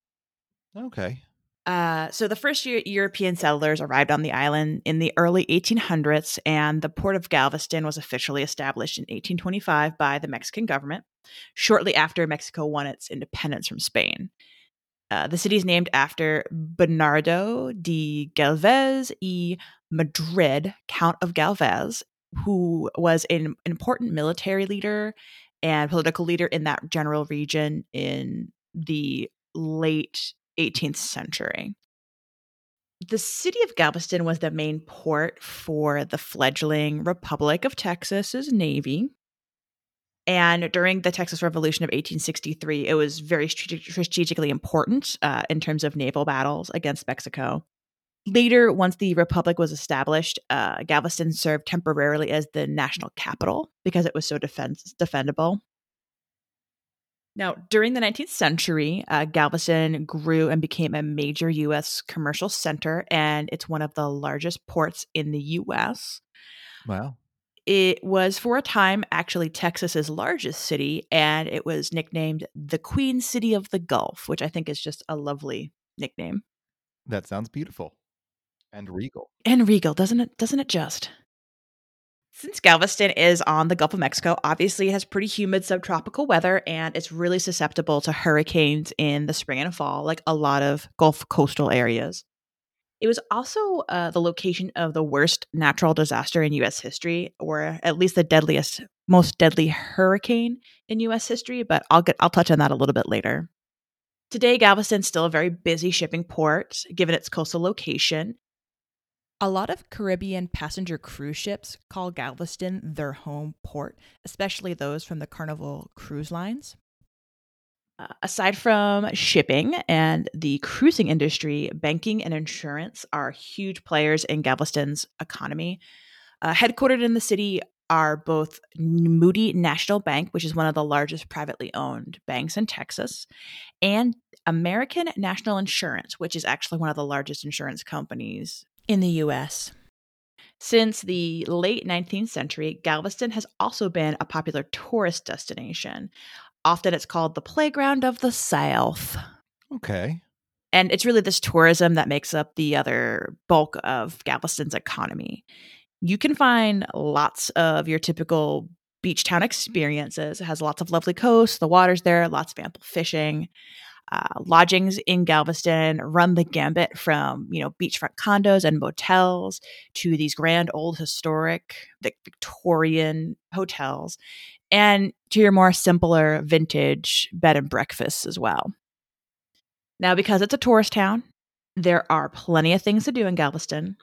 Okay. So the first European settlers arrived on the island in the early 1800s, and the port of Galveston was officially established in 1825 by the Mexican government, shortly after Mexico won its independence from Spain. The city is named after Bernardo de Galvez y Madrid, Count of Galvez, who was an important military leader and political leader in that general region in the late 18th century. The city of Galveston was the main port for the fledgling Republic of Texas's Navy. And during the Texas Revolution of 1863, it was very strategically important in terms of naval battles against Mexico. Later, once the Republic was established, Galveston served temporarily as the national capital because it was so defendable. Now, during the 19th century, Galveston grew and became a major U.S. commercial center, and it's one of the largest ports in the U.S. Wow. It was, for a time, actually Texas's largest city, and it was nicknamed the Queen City of the Gulf, which I think is just a lovely nickname. That sounds beautiful. And regal. And regal, doesn't it? Doesn't it just? Since Galveston is on the Gulf of Mexico, obviously it has pretty humid subtropical weather, and it's really susceptible to hurricanes in the spring and fall, like a lot of Gulf coastal areas. It was also the location of the worst natural disaster in U.S. history, or at least the deadliest, most deadly hurricane in U.S. history, but I'll touch on that a little bit later. Today, Galveston's still a very busy shipping port, given its coastal location. A lot of Caribbean passenger cruise ships call Galveston their home port, especially those from the Carnival Cruise Lines. Aside from shipping and the cruising industry, banking and insurance are huge players in Galveston's economy. Headquartered in the city are both Moody National Bank, which is one of the largest privately owned banks in Texas, and American National Insurance, which is actually one of the largest insurance companies in the U.S. Since the late 19th century, Galveston has also been a popular tourist destination. Often it's called the playground of the South. Okay. And it's really this tourism that makes up the other bulk of Galveston's economy. You can find lots of your typical beach town experiences. It has lots of lovely coasts, the water's there, lots of ample fishing. Lodgings in Galveston run the gambit from, beachfront condos and motels to these grand old historic Victorian hotels, and to your more simpler vintage bed and breakfasts as well. Now, because it's a tourist town, there are plenty of things to do in Galveston.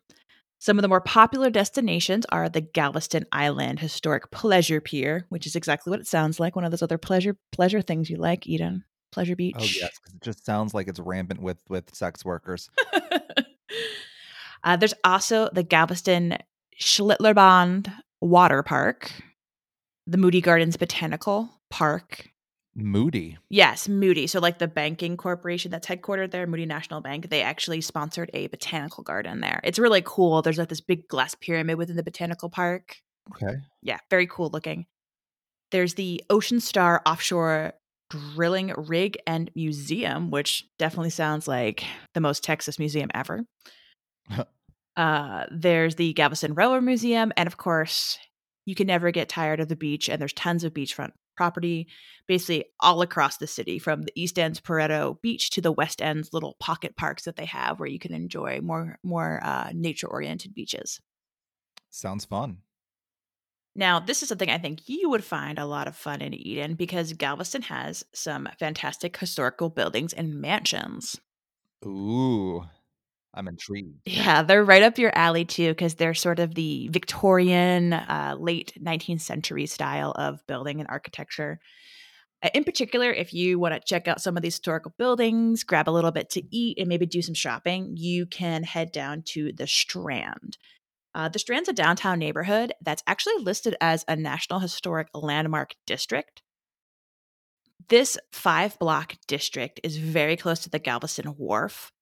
Some of the more popular destinations are the Galveston Island Historic Pleasure Pier, which is exactly what it sounds like, one of those other pleasure things you like, Eden. Pleasure Beach. Oh, yes, because it just sounds like it's rampant with sex workers. There's also the Galveston Schlitterbahn Water Park, the Moody Gardens Botanical Park. Moody? Yes, Moody. So like the banking corporation that's headquartered there, Moody National Bank, they actually sponsored a botanical garden there. It's really cool. There's like this big glass pyramid within the botanical park. Okay. Yeah, very cool looking. There's the Ocean Star Offshore Drilling Rig and Museum, which definitely sounds like the most Texas museum ever. There's the Galveston Railroad Museum, and of course, you can never get tired of the beach, and there's tons of beachfront property basically all across the city, from the East End's Pareto Beach to the West End's little pocket parks that they have where you can enjoy more nature-oriented beaches. Sounds fun. Now, this is something I think you would find a lot of fun in Eden, because Galveston has some fantastic historical buildings and mansions. Ooh, I'm intrigued. Yeah, they're right up your alley, too, because they're sort of the Victorian, late 19th century style of building and architecture. In particular, if you want to check out some of these historical buildings, grab a little bit to eat, and maybe do some shopping, you can head down to the Strand. The Strand's a downtown neighborhood that's actually listed as a National Historic Landmark District. This 5-block district is very close to the Galveston Wharf,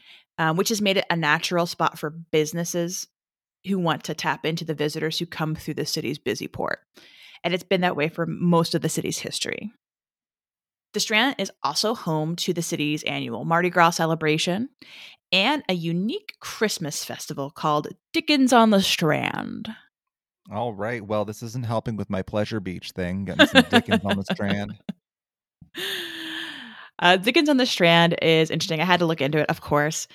which has made it a natural spot for businesses who want to tap into the visitors who come through the city's busy port. And it's been that way for most of the city's history. The Strand is also home to the city's annual Mardi Gras celebration and a unique Christmas festival called Dickens on the Strand. All right. Well, this isn't helping with my Pleasure Beach thing, getting some Dickens on the Strand. Dickens on the Strand is interesting. I had to look into it, of course.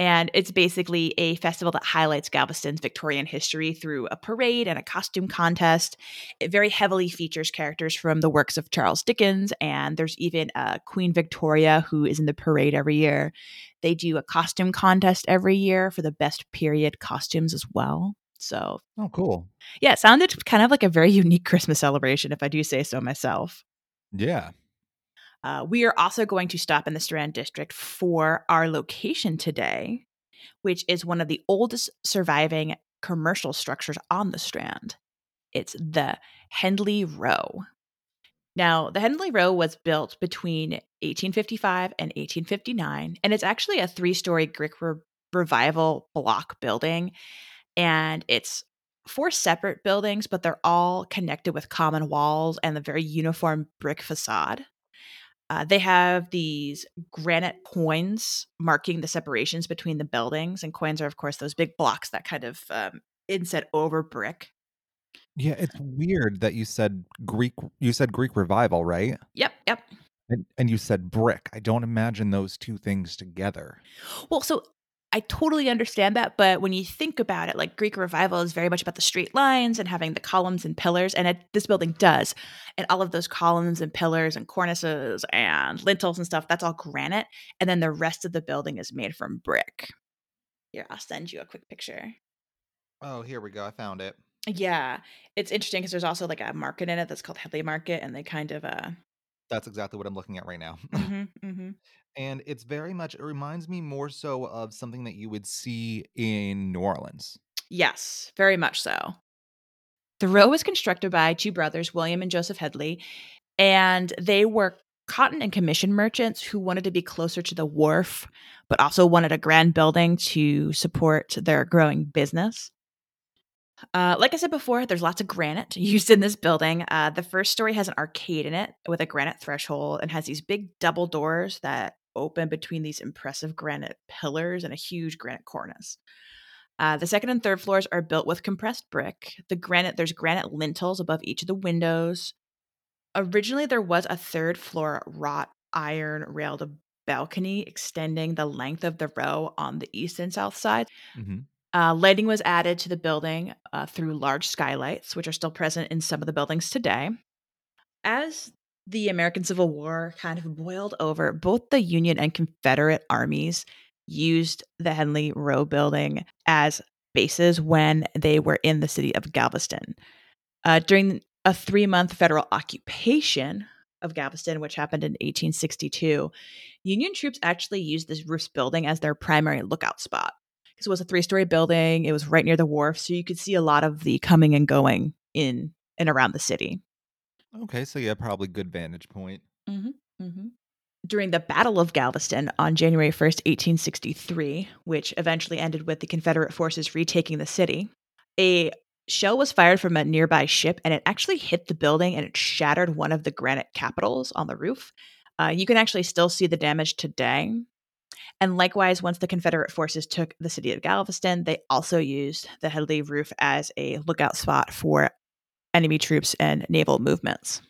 And it's basically a festival that highlights Galveston's Victorian history through a parade and a costume contest. It very heavily features characters from the works of Charles Dickens, and there's even Queen Victoria, who is in the parade every year. They do a costume contest every year for the best period costumes as well. So, oh, cool. Yeah, it sounded kind of like a very unique Christmas celebration, if I do say so myself. Yeah. We are also going to stop in the Strand District for our location today, which is one of the oldest surviving commercial structures on the Strand. It's the Hendley Row. Now, the Hendley Row was built between 1855 and 1859, and it's actually a three-story Greek Revival block building, and it's four separate buildings, but they're all connected with common walls and a very uniform brick facade. They have these granite coins marking the separations between the buildings. And coins are, of course, those big blocks that kind of inset over brick. Yeah, it's weird that you said Greek. You said Greek Revival, right? Yep. And you said brick. I don't imagine those two things together. Well, so I totally understand that. But when you think about it, like Greek Revival is very much about the straight lines and having the columns and pillars. And this building does. And all of those columns and pillars and cornices and lintels and stuff, that's all granite. And then the rest of the building is made from brick. Here, I'll send you a quick picture. Oh, here we go. I found it. Yeah. It's interesting because there's also like a market in it that's called Hendley Market. And they kind of... That's exactly what I'm looking at right now. Mm-hmm. And it's very much, it reminds me more so of something that you would see in New Orleans. Yes, very much so. The row was constructed by two brothers, William and Joseph Hendley, and they were cotton and commission merchants who wanted to be closer to the wharf, but also wanted a grand building to support their growing business. Like I said before, there's lots of granite used in this building. The first story has an arcade in it with a granite threshold and has these big double doors that open between these impressive granite pillars and a huge granite cornice. The second and third floors are built with compressed brick. There's granite lintels above each of the windows. Originally, there was a third floor wrought iron railed balcony extending the length of the row on the east and south side. Mm-hmm. Lighting was added to the building through large skylights, which are still present in some of the buildings today. As the American Civil War kind of boiled over, both the Union and Confederate armies used the Hendley Row building as bases when they were in the city of Galveston. During a 3-month federal occupation of Galveston, which happened in 1862, Union troops actually used this roof building as their primary lookout spot. It was a 3-story building. It was right near the wharf, so you could see a lot of the coming and going in and around the city. Okay, so yeah, probably good vantage point. Mm-hmm, mm-hmm. During the Battle of Galveston on January 1st, 1863, which eventually ended with the Confederate forces retaking the city, a shell was fired from a nearby ship, and it actually hit the building, and it shattered one of the granite capitals on the roof. You can actually still see the damage today. And likewise, once the Confederate forces took the city of Galveston, they also used the Hendley roof as a lookout spot for enemy troops and naval movements.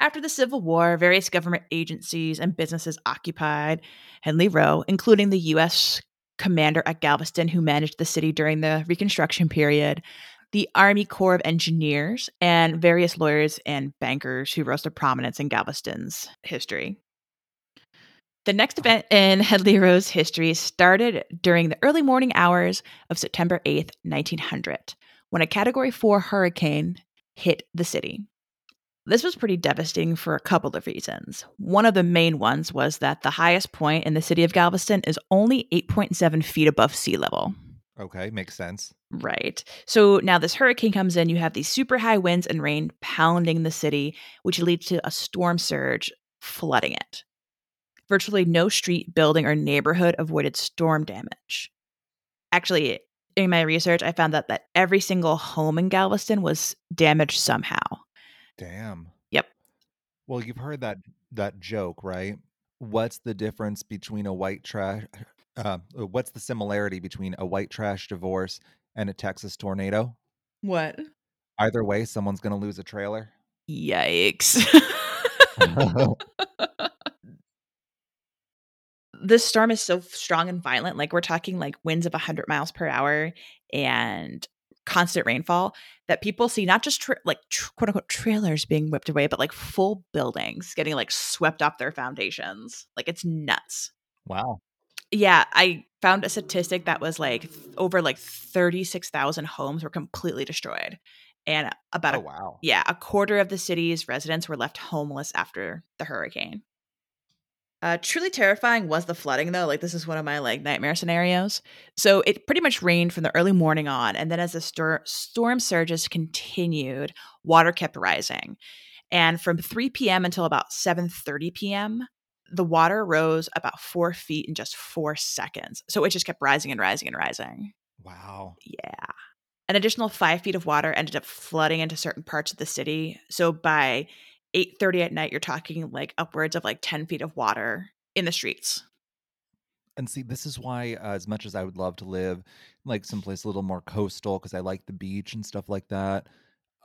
After the Civil War, various government agencies and businesses occupied Hendley Row, including the U.S. commander at Galveston, who managed the city during the Reconstruction period, the Army Corps of Engineers, and various lawyers and bankers who rose to prominence in Galveston's history. The next event in Hendley Row's history started during the early morning hours of September 8th, 1900, when a Category 4 hurricane hit the city. This was pretty devastating for a couple of reasons. One of the main ones was that the highest point in the city of Galveston is only 8.7 feet above sea level. Okay, makes sense. Right. So now this hurricane comes in, you have these super high winds and rain pounding the city, which leads to a storm surge flooding it. Virtually no street, building, or neighborhood avoided storm damage. Actually, in my research, I found out that every single home in Galveston was damaged somehow. Damn. Yep. Well, you've heard that joke, right? What's the difference between a white trash? What's the similarity between a white trash divorce and a Texas tornado? What? Either way, someone's going to lose a trailer. Yikes. the storm is so strong and violent. Like, we're talking like winds of 100 miles per hour and constant rainfall, that people see not just quote unquote trailers being whipped away, but like full buildings getting like swept off their foundations. Like, it's nuts. Wow. Yeah, I found a statistic that was like over like 36,000 homes were completely destroyed. And about a quarter of the city's residents were left homeless after the hurricane. Truly terrifying was the flooding, though. Like, this is one of my like nightmare scenarios. So it pretty much rained from the early morning on, and then as the storm surges continued, water kept rising. And from 3 p.m. until about 7:30 p.m., the water rose about 4 feet in just 4 seconds. So it just kept rising and rising and rising. Wow. Yeah. An additional 5 feet of water ended up flooding into certain parts of the city. So by 8:30 at night, you're talking like upwards of like 10 feet of water in the streets. And see, this is why as much as I would love to live like someplace a little more coastal, because I like the beach and stuff like that,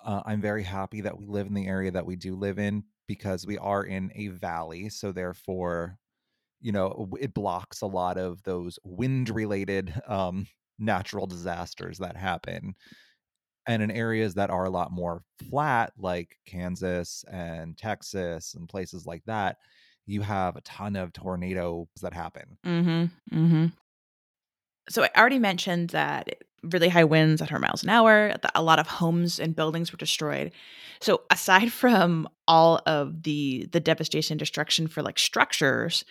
I'm very happy that we live in the area that we do live in, because we are in a valley. So therefore, you know, it blocks a lot of those wind related natural disasters that happen. And in areas that are a lot more flat, like Kansas and Texas and places like that, you have a ton of tornadoes that happen. Mm-hmm. Mm-hmm. So I already mentioned that really high winds at 100 miles an hour, a lot of homes and buildings were destroyed. So aside from all of the devastation and destruction for like structures,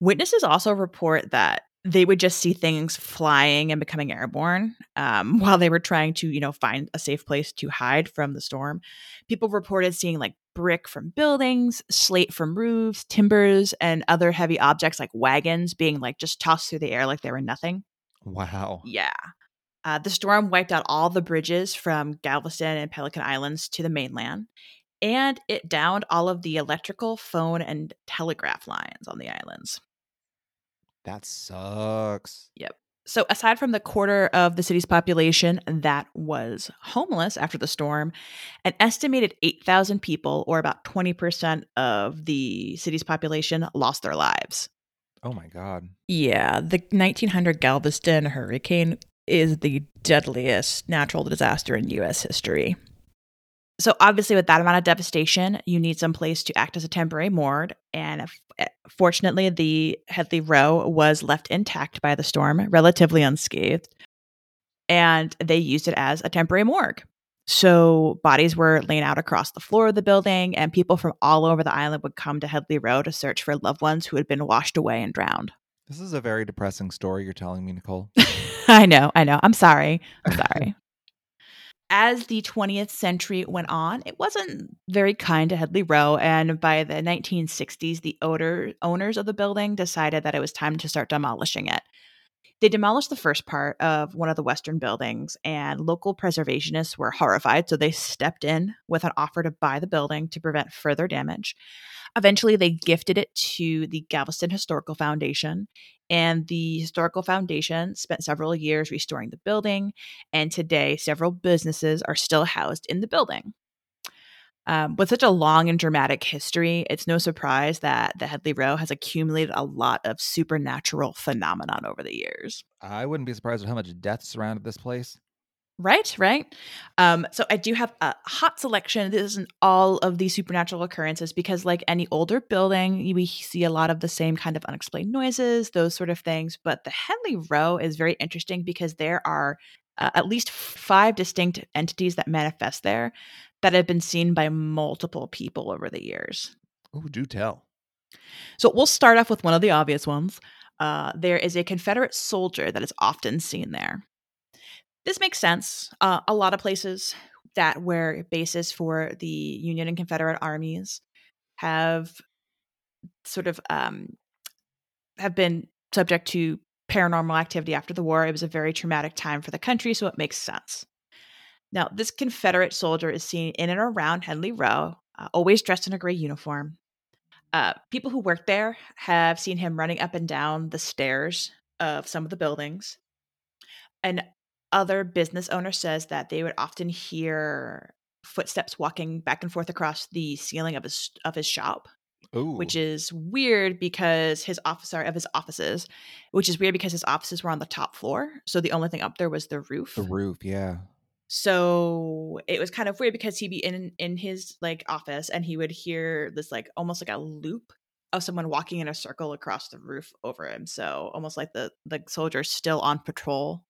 witnesses also report that they would just see things flying and becoming airborne while they were trying to, you know, find a safe place to hide from the storm. People reported seeing like brick from buildings, slate from roofs, timbers, and other heavy objects like wagons being like just tossed through the air like they were nothing. Wow. Yeah. The storm wiped out all the bridges from Galveston and Pelican Islands to the mainland. And it downed all of the electrical, phone, and telegraph lines on the islands. That sucks. Yep. So aside from the quarter of the city's population that was homeless after the storm, an estimated 8,000 people, or about 20% of the city's population, lost their lives. Oh, my God. Yeah. The 1900 Galveston hurricane is the deadliest natural disaster in U.S. history. So obviously, with that amount of devastation, you need some place to act as a temporary morgue. And fortunately, the Hendley Row was left intact by the storm, relatively unscathed. And they used it as a temporary morgue. So bodies were laying out across the floor of the building, and people from all over the island would come to Hendley Row to search for loved ones who had been washed away and drowned. This is a very depressing story you're telling me, Nicole. I know. I'm sorry. As the 20th century went on, it wasn't very kind to Hendley Row, and by the 1960s, the owners of the building decided that it was time to start demolishing it. They demolished the first part of one of the western buildings, and local preservationists were horrified, so they stepped in with an offer to buy the building to prevent further damage. Eventually, they gifted it to the Galveston Historical Foundation, and the Historical Foundation spent several years restoring the building, and today several businesses are still housed in the building. With such a long and dramatic history, it's no surprise that the Hendley Row has accumulated a lot of supernatural phenomenon over the years. I wouldn't be surprised at how much death surrounded this place. Right. So I do have a hot selection. This isn't all of the supernatural occurrences, because like any older building, we see a lot of the same kind of unexplained noises, those sort of things. But the Hendley Row is very interesting because there are at least 5 distinct entities that manifest there that have been seen by multiple people over the years. Oh, do tell. So we'll start off with one of the obvious ones. There is a Confederate soldier that is often seen there. This makes sense. A lot of places that were bases for the Union and Confederate armies have sort of have been subject to paranormal activity after the war. It was a very traumatic time for the country, so it makes sense. Now, this Confederate soldier is seen in and around Hendley Row, always dressed in a gray uniform. People who work there have seen him running up and down the stairs of some of the buildings. And other business owner says that they would often hear footsteps walking back and forth across the ceiling of his shop. Ooh. Which is weird because his offices were on the top floor. So the only thing up there was the roof. The roof, yeah. So it was kind of weird because he'd be in his like office and he would hear this like almost like a loop of someone walking in a circle across the roof over him. So almost like the soldiers still on patrol.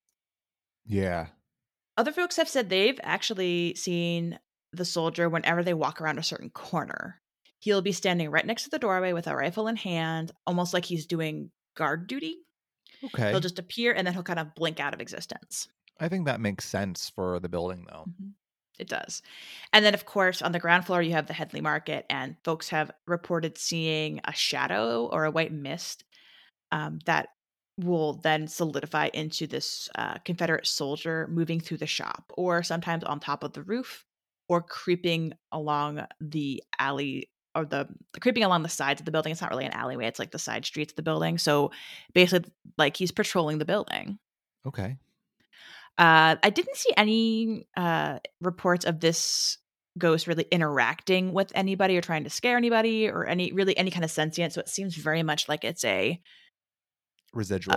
Yeah. Other folks have said they've actually seen the soldier whenever they walk around a certain corner. He'll be standing right next to the doorway with a rifle in hand, almost like he's doing guard duty. Okay. He'll just appear and then he'll kind of blink out of existence. I think that makes sense for the building, though. Mm-hmm. It does. And then, of course, on the ground floor, you have the Hendley Market, and folks have reported seeing a shadow or a white mist that will then solidify into this Confederate soldier moving through the shop, or sometimes on top of the roof, or creeping along the alley or creeping along the sides of the building. It's not really an alleyway. It's like the side streets of the building. So basically, like, he's patrolling the building. Okay. I didn't see any reports of this ghost really interacting with anybody or trying to scare anybody or any kind of sentient. So it seems very much like it's a residual.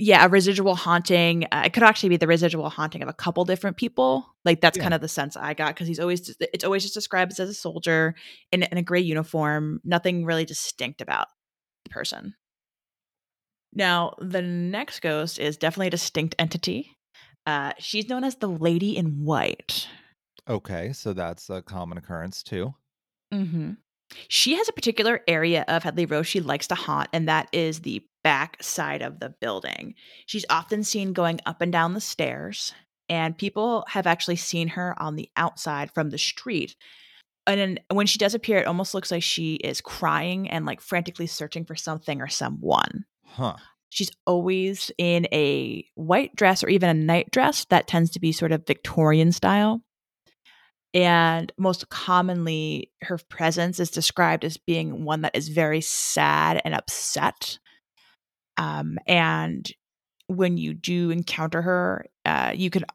A residual haunting. It could actually be the residual haunting of a couple different people. Like, that's kind of the sense I got, because it's always just described as a soldier in a gray uniform. Nothing really distinct about the person. Now, the next ghost is definitely a distinct entity. She's known as the Lady in White. Okay, so that's a common occurrence too. Mm-hmm. She has a particular area of Hendley Row she likes to haunt, and that is the back side of the building. She's often seen going up and down the stairs, and people have actually seen her on the outside from the street. And then when she does appear, it almost looks like she is crying and like frantically searching for something or someone. Huh. She's always in a white dress or even a night dress that tends to be sort of Victorian style. And most commonly, her presence is described as being one that is very sad and upset. And when you do encounter her,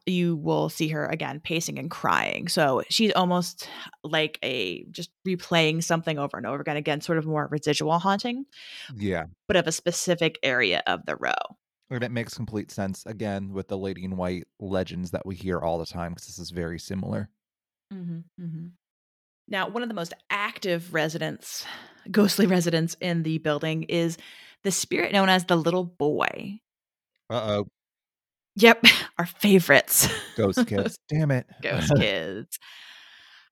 you will see her again pacing and crying. So she's almost like just replaying something over and over again, sort of more residual haunting. Yeah. But of a specific area of the row. And it makes complete sense, again, with the Lady in White legends that we hear all the time, because this is very similar. Mm-hmm, mm-hmm. Now, one of the most active ghostly residents in the building is the spirit known as the Little Boy. Uh-oh. Yep, our favorites. Ghost kids. Damn it. Ghost kids.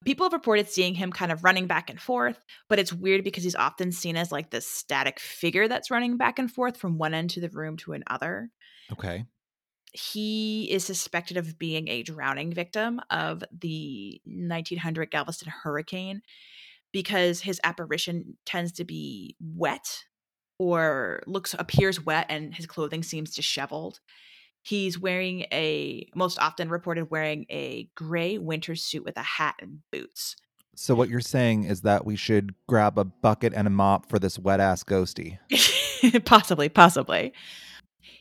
People have reported seeing him kind of running back and forth, but it's weird because he's often seen as like this static figure that's running back and forth from one end of the room to another. Okay. He is suspected of being a drowning victim of the 1900 Galveston hurricane, because his apparition tends to be wet or appears wet, and his clothing seems disheveled. He's most often reported wearing a gray winter suit with a hat and boots. So what you're saying is that we should grab a bucket and a mop for this wet-ass ghosty. Possibly.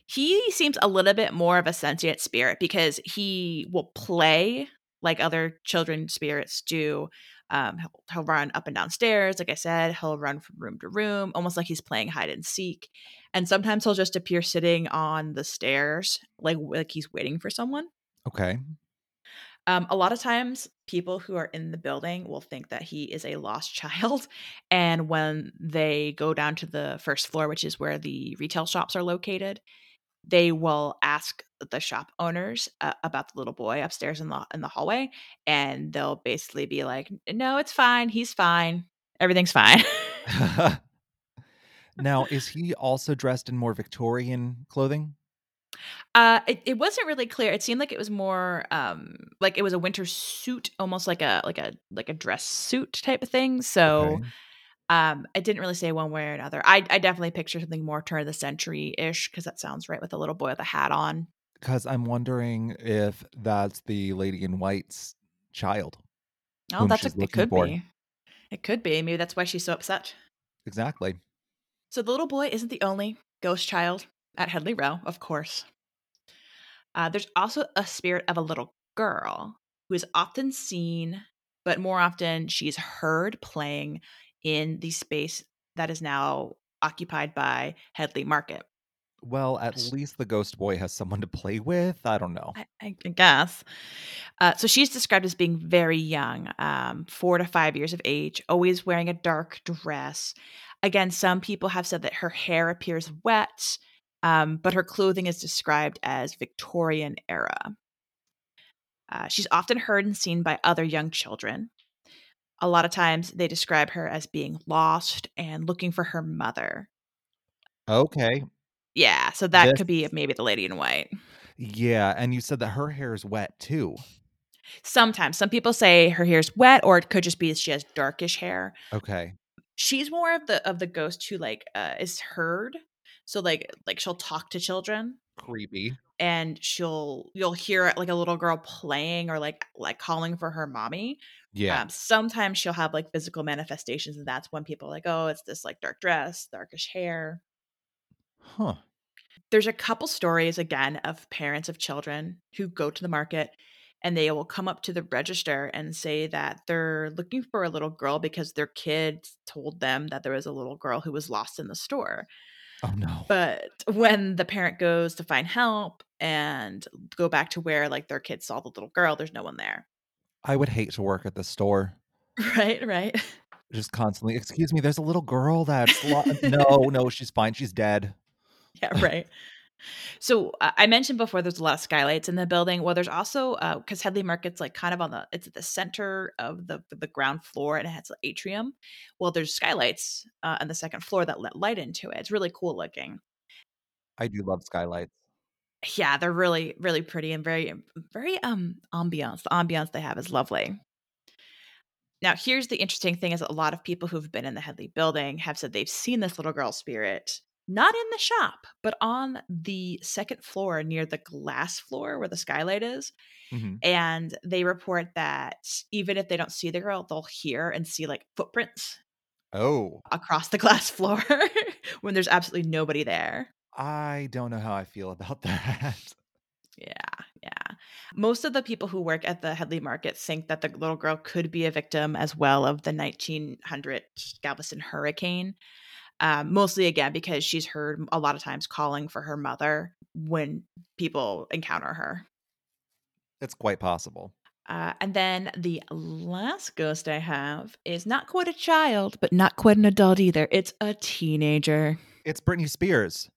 He seems a little bit more of a sentient spirit because he will play like other children spirits do. He'll run up and down stairs. Like I said, he'll run from room to room, almost like he's playing hide and seek. And sometimes he'll just appear sitting on the stairs, like he's waiting for someone. Okay. A lot of times people who are in the building will think that he is a lost child. And when they go down to the first floor, which is where the retail shops are located, they will ask the shop owners about the little boy upstairs in the hallway, and they'll basically be like, "No, it's fine. He's fine. Everything's fine." Now, is he also dressed in more Victorian clothing? It wasn't really clear. It seemed like it was more like it was a winter suit, almost like a dress suit type of thing. So. Okay. It didn't really say one way or another. I definitely picture something more turn of the century-ish, because that sounds right, with a little boy with a hat on. Because I'm wondering if that's the Lady in White's child. Oh, it could be. It could be. Maybe that's why she's so upset. Exactly. So the little boy isn't the only ghost child at Hendley Row, of course. There's also a spirit of a little girl who is often seen, but more often she's heard playing in the space that is now occupied by Hendley Market. Well, at least the ghost boy has someone to play with. I don't know. I guess. So she's described as being very young, 4 to 5 years of age, always wearing a dark dress. Again, some people have said that her hair appears wet, but her clothing is described as Victorian era. She's often heard and seen by other young children. A lot of times they describe her as being lost and looking for her mother. Okay. Yeah, so that could be maybe the lady in white. Yeah, and you said that her hair is wet, too. Sometimes. Some people say her hair is wet, or it could just be she has darkish hair. Okay. She's more of the ghost who, is heard. So, like she'll talk to children. Creepy. And you'll hear, a little girl playing or, like calling for her mommy. Yeah. Sometimes she'll have, physical manifestations, and that's when people are like, oh, it's this, dark dress, darkish hair. Huh. There's a couple stories, again, of parents of children who go to the market and they will come up to the register and say that they're looking for a little girl because their kids told them that there was a little girl who was lost in the store. Oh, no. But when the parent goes to find help and go back to where their kids saw the little girl, there's no one there. I would hate to work at the store. Right. Just constantly, excuse me, there's a little girl that's lost. No, she's fine. She's dead. Yeah, right. So I mentioned before there's a lot of skylights in the building. Well, there's also, because Hendley Market's kind of it's at the center of the ground floor and it has an atrium. Well, there's skylights on the second floor that let light into it. It's really cool looking. I do love skylights. Yeah, they're really, really pretty and very, very ambiance. The ambiance they have is lovely. Now, here's the interesting thing is that a lot of people who've been in the Hendley building have said they've seen this little girl spirit. Not in the shop, but on the second floor near the glass floor where the skylight is. Mm-hmm. And they report that even if they don't see the girl, they'll hear and see footprints. Oh, across the glass floor when there's absolutely nobody there. I don't know how I feel about that. Yeah. Most of the people who work at the Hendley Market think that the little girl could be a victim as well of the 1900 Galveston hurricane. Mostly, again, because she's heard a lot of times calling for her mother when people encounter her. It's quite possible. And then the last ghost I have is not quite a child, but not quite an adult either. It's a teenager. It's Britney Spears.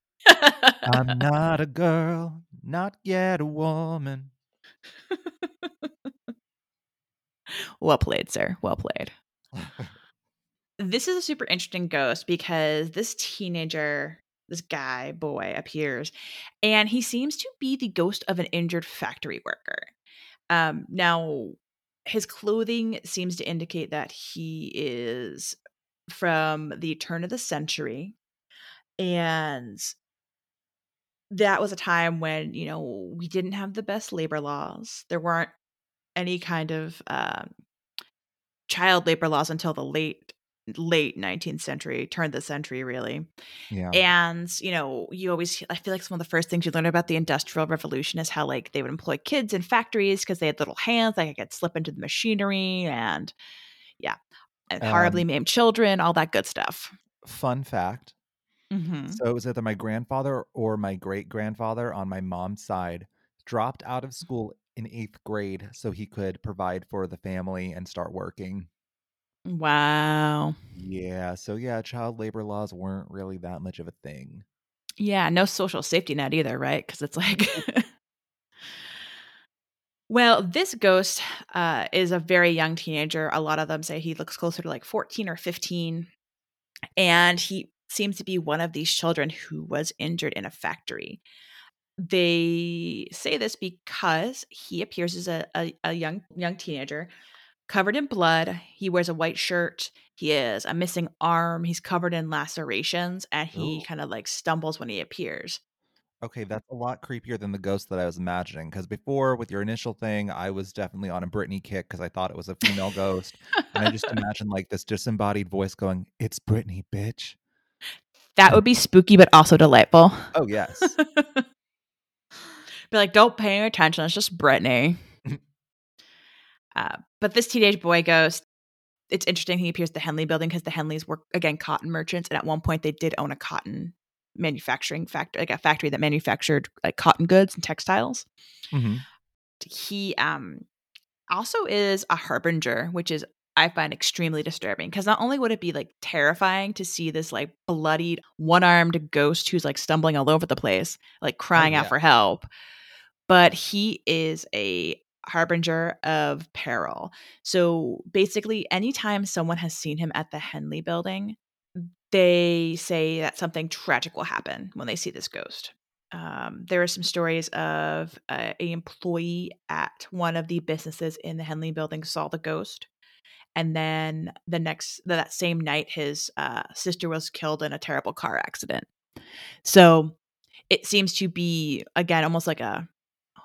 I'm not a girl, not yet a woman. Well played, sir. Well played. This is a super interesting ghost because this teenager, this boy appears, and he seems to be the ghost of an injured factory worker. Now, his clothing seems to indicate that he is from the turn of the century, and that was a time when, we didn't have the best labor laws. There weren't any kind of child labor laws until the late 19th century, turn of the century, really. Yeah. And, I feel like some of the first things you learn about the Industrial Revolution is how, they would employ kids in factories because they had little hands that could slip into the machinery and, yeah, and horribly maimed children, all that good stuff. Fun fact. Mm-hmm. So it was either my grandfather or my great-grandfather on my mom's side dropped out of school in 8th grade so he could provide for the family and start working. Wow. Yeah. So yeah, child labor laws weren't really that much of a thing. Yeah. No social safety net either, right? Because it's Well, this ghost is a very young teenager. A lot of them say he looks closer to 14 or 15. And he seems to be one of these children who was injured in a factory. They say this because he appears as a young teenager. Covered in blood, he wears a white shirt, he is a missing arm, he's covered in lacerations, and he kind of stumbles when he appears. Okay, that's a lot creepier than the ghost that I was imagining, because before, with your initial thing, I was definitely on a Britney kick because I thought it was a female ghost, and I just imagined this disembodied voice going, "It's Britney, bitch." That would be spooky, but also delightful. Oh, yes. Be don't pay any attention, it's just Britney. But this teenage boy ghost it's interesting he appears at the Hendley building because the Henleys were, again, cotton merchants. And at one point they did own a cotton manufacturing factory, like a factory that manufactured like cotton goods and textiles. Mm-hmm. He also is a harbinger, which is, I find, extremely disturbing because not only would it be like terrifying to see this like bloodied one-armed ghost who's like stumbling all over the place, like crying out for help, but he is a harbinger of peril. So basically anytime someone has seen him at the Hendley building, they say that something tragic will happen when they see this ghost. There are some stories of an employee at one of the businesses in the Hendley building saw the ghost. And then the next, that same night, his sister was killed in a terrible car accident. So it seems to be, again, almost like a,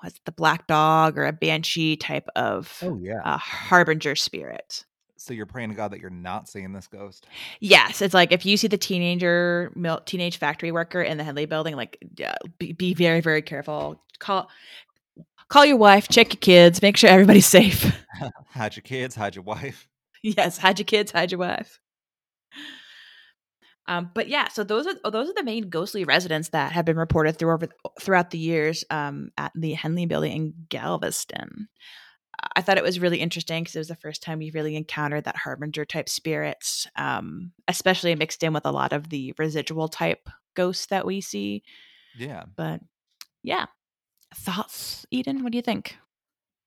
what's the black dog or a banshee type of harbinger spirit. So you're praying to God that you're not seeing this ghost? Yes. It's like if you see the teenage factory worker in the Hendley building, like be very, very careful. Call your wife, check your kids, make sure everybody's safe. Hide your kids, hide your wife. Yes, hide your kids, hide your wife. But yeah, so those are the main ghostly residents that have been reported throughout the years at the Hendley building in Galveston. I thought it was really interesting because it was the first time we really encountered that harbinger type spirits, especially mixed in with a lot of the residual type ghosts that we see. Yeah. But yeah. Thoughts, Eden? What do you think?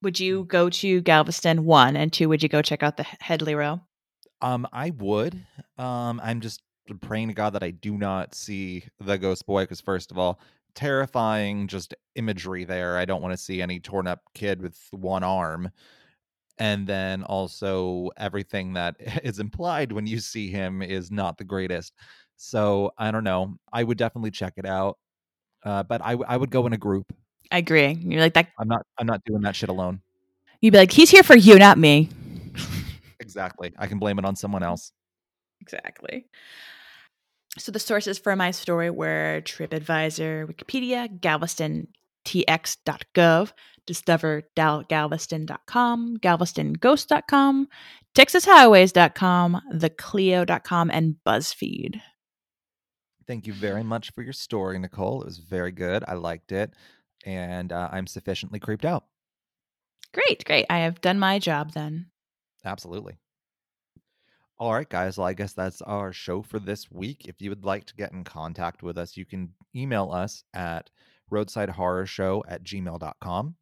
Would you go to Galveston, 1, and 2, would you go check out the Hendley Row? I would. I'm just praying to God that I do not see the ghost boy because, first of all, terrifying just imagery there. I don't want to see any torn up kid with one arm. And then also everything that is implied when you see him is not the greatest. So I don't know. I would definitely check it out. But I would go in a group. I agree. You're like that. I'm not doing that shit alone. You'd be like, he's here for you, not me. Exactly. I can blame it on someone else. Exactly. So the sources for my story were TripAdvisor, Wikipedia, GalvestonTX.gov, discover.galveston.com, galvestonghost.com, TexasHighways.com, theclio.com, and BuzzFeed. Thank you very much for your story, Nicole. It was very good. I liked it. And I'm sufficiently creeped out. Great. I have done my job then. Absolutely. All right, guys. Well, I guess that's our show for this week. If you would like to get in contact with us, you can email us at roadsidehorrorshow@gmail.com.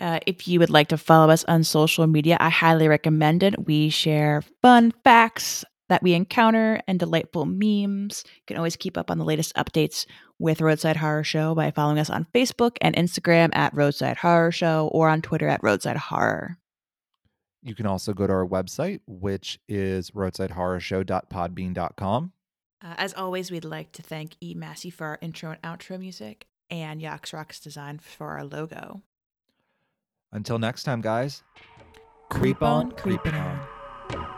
If you would like to follow us on social media, I highly recommend it. We share fun facts that we encounter and delightful memes. You can always keep up on the latest updates with Roadside Horror Show by following us on Facebook and Instagram at Roadside Horror Show or on Twitter at Roadside Horror. You can also go to our website, which is roadsidehorrorshow.podbean.com. As always, we'd like to thank E. Massey for our intro and outro music and Yax Rocks Design for our logo. Until next time, guys. Creep on, creepin' on.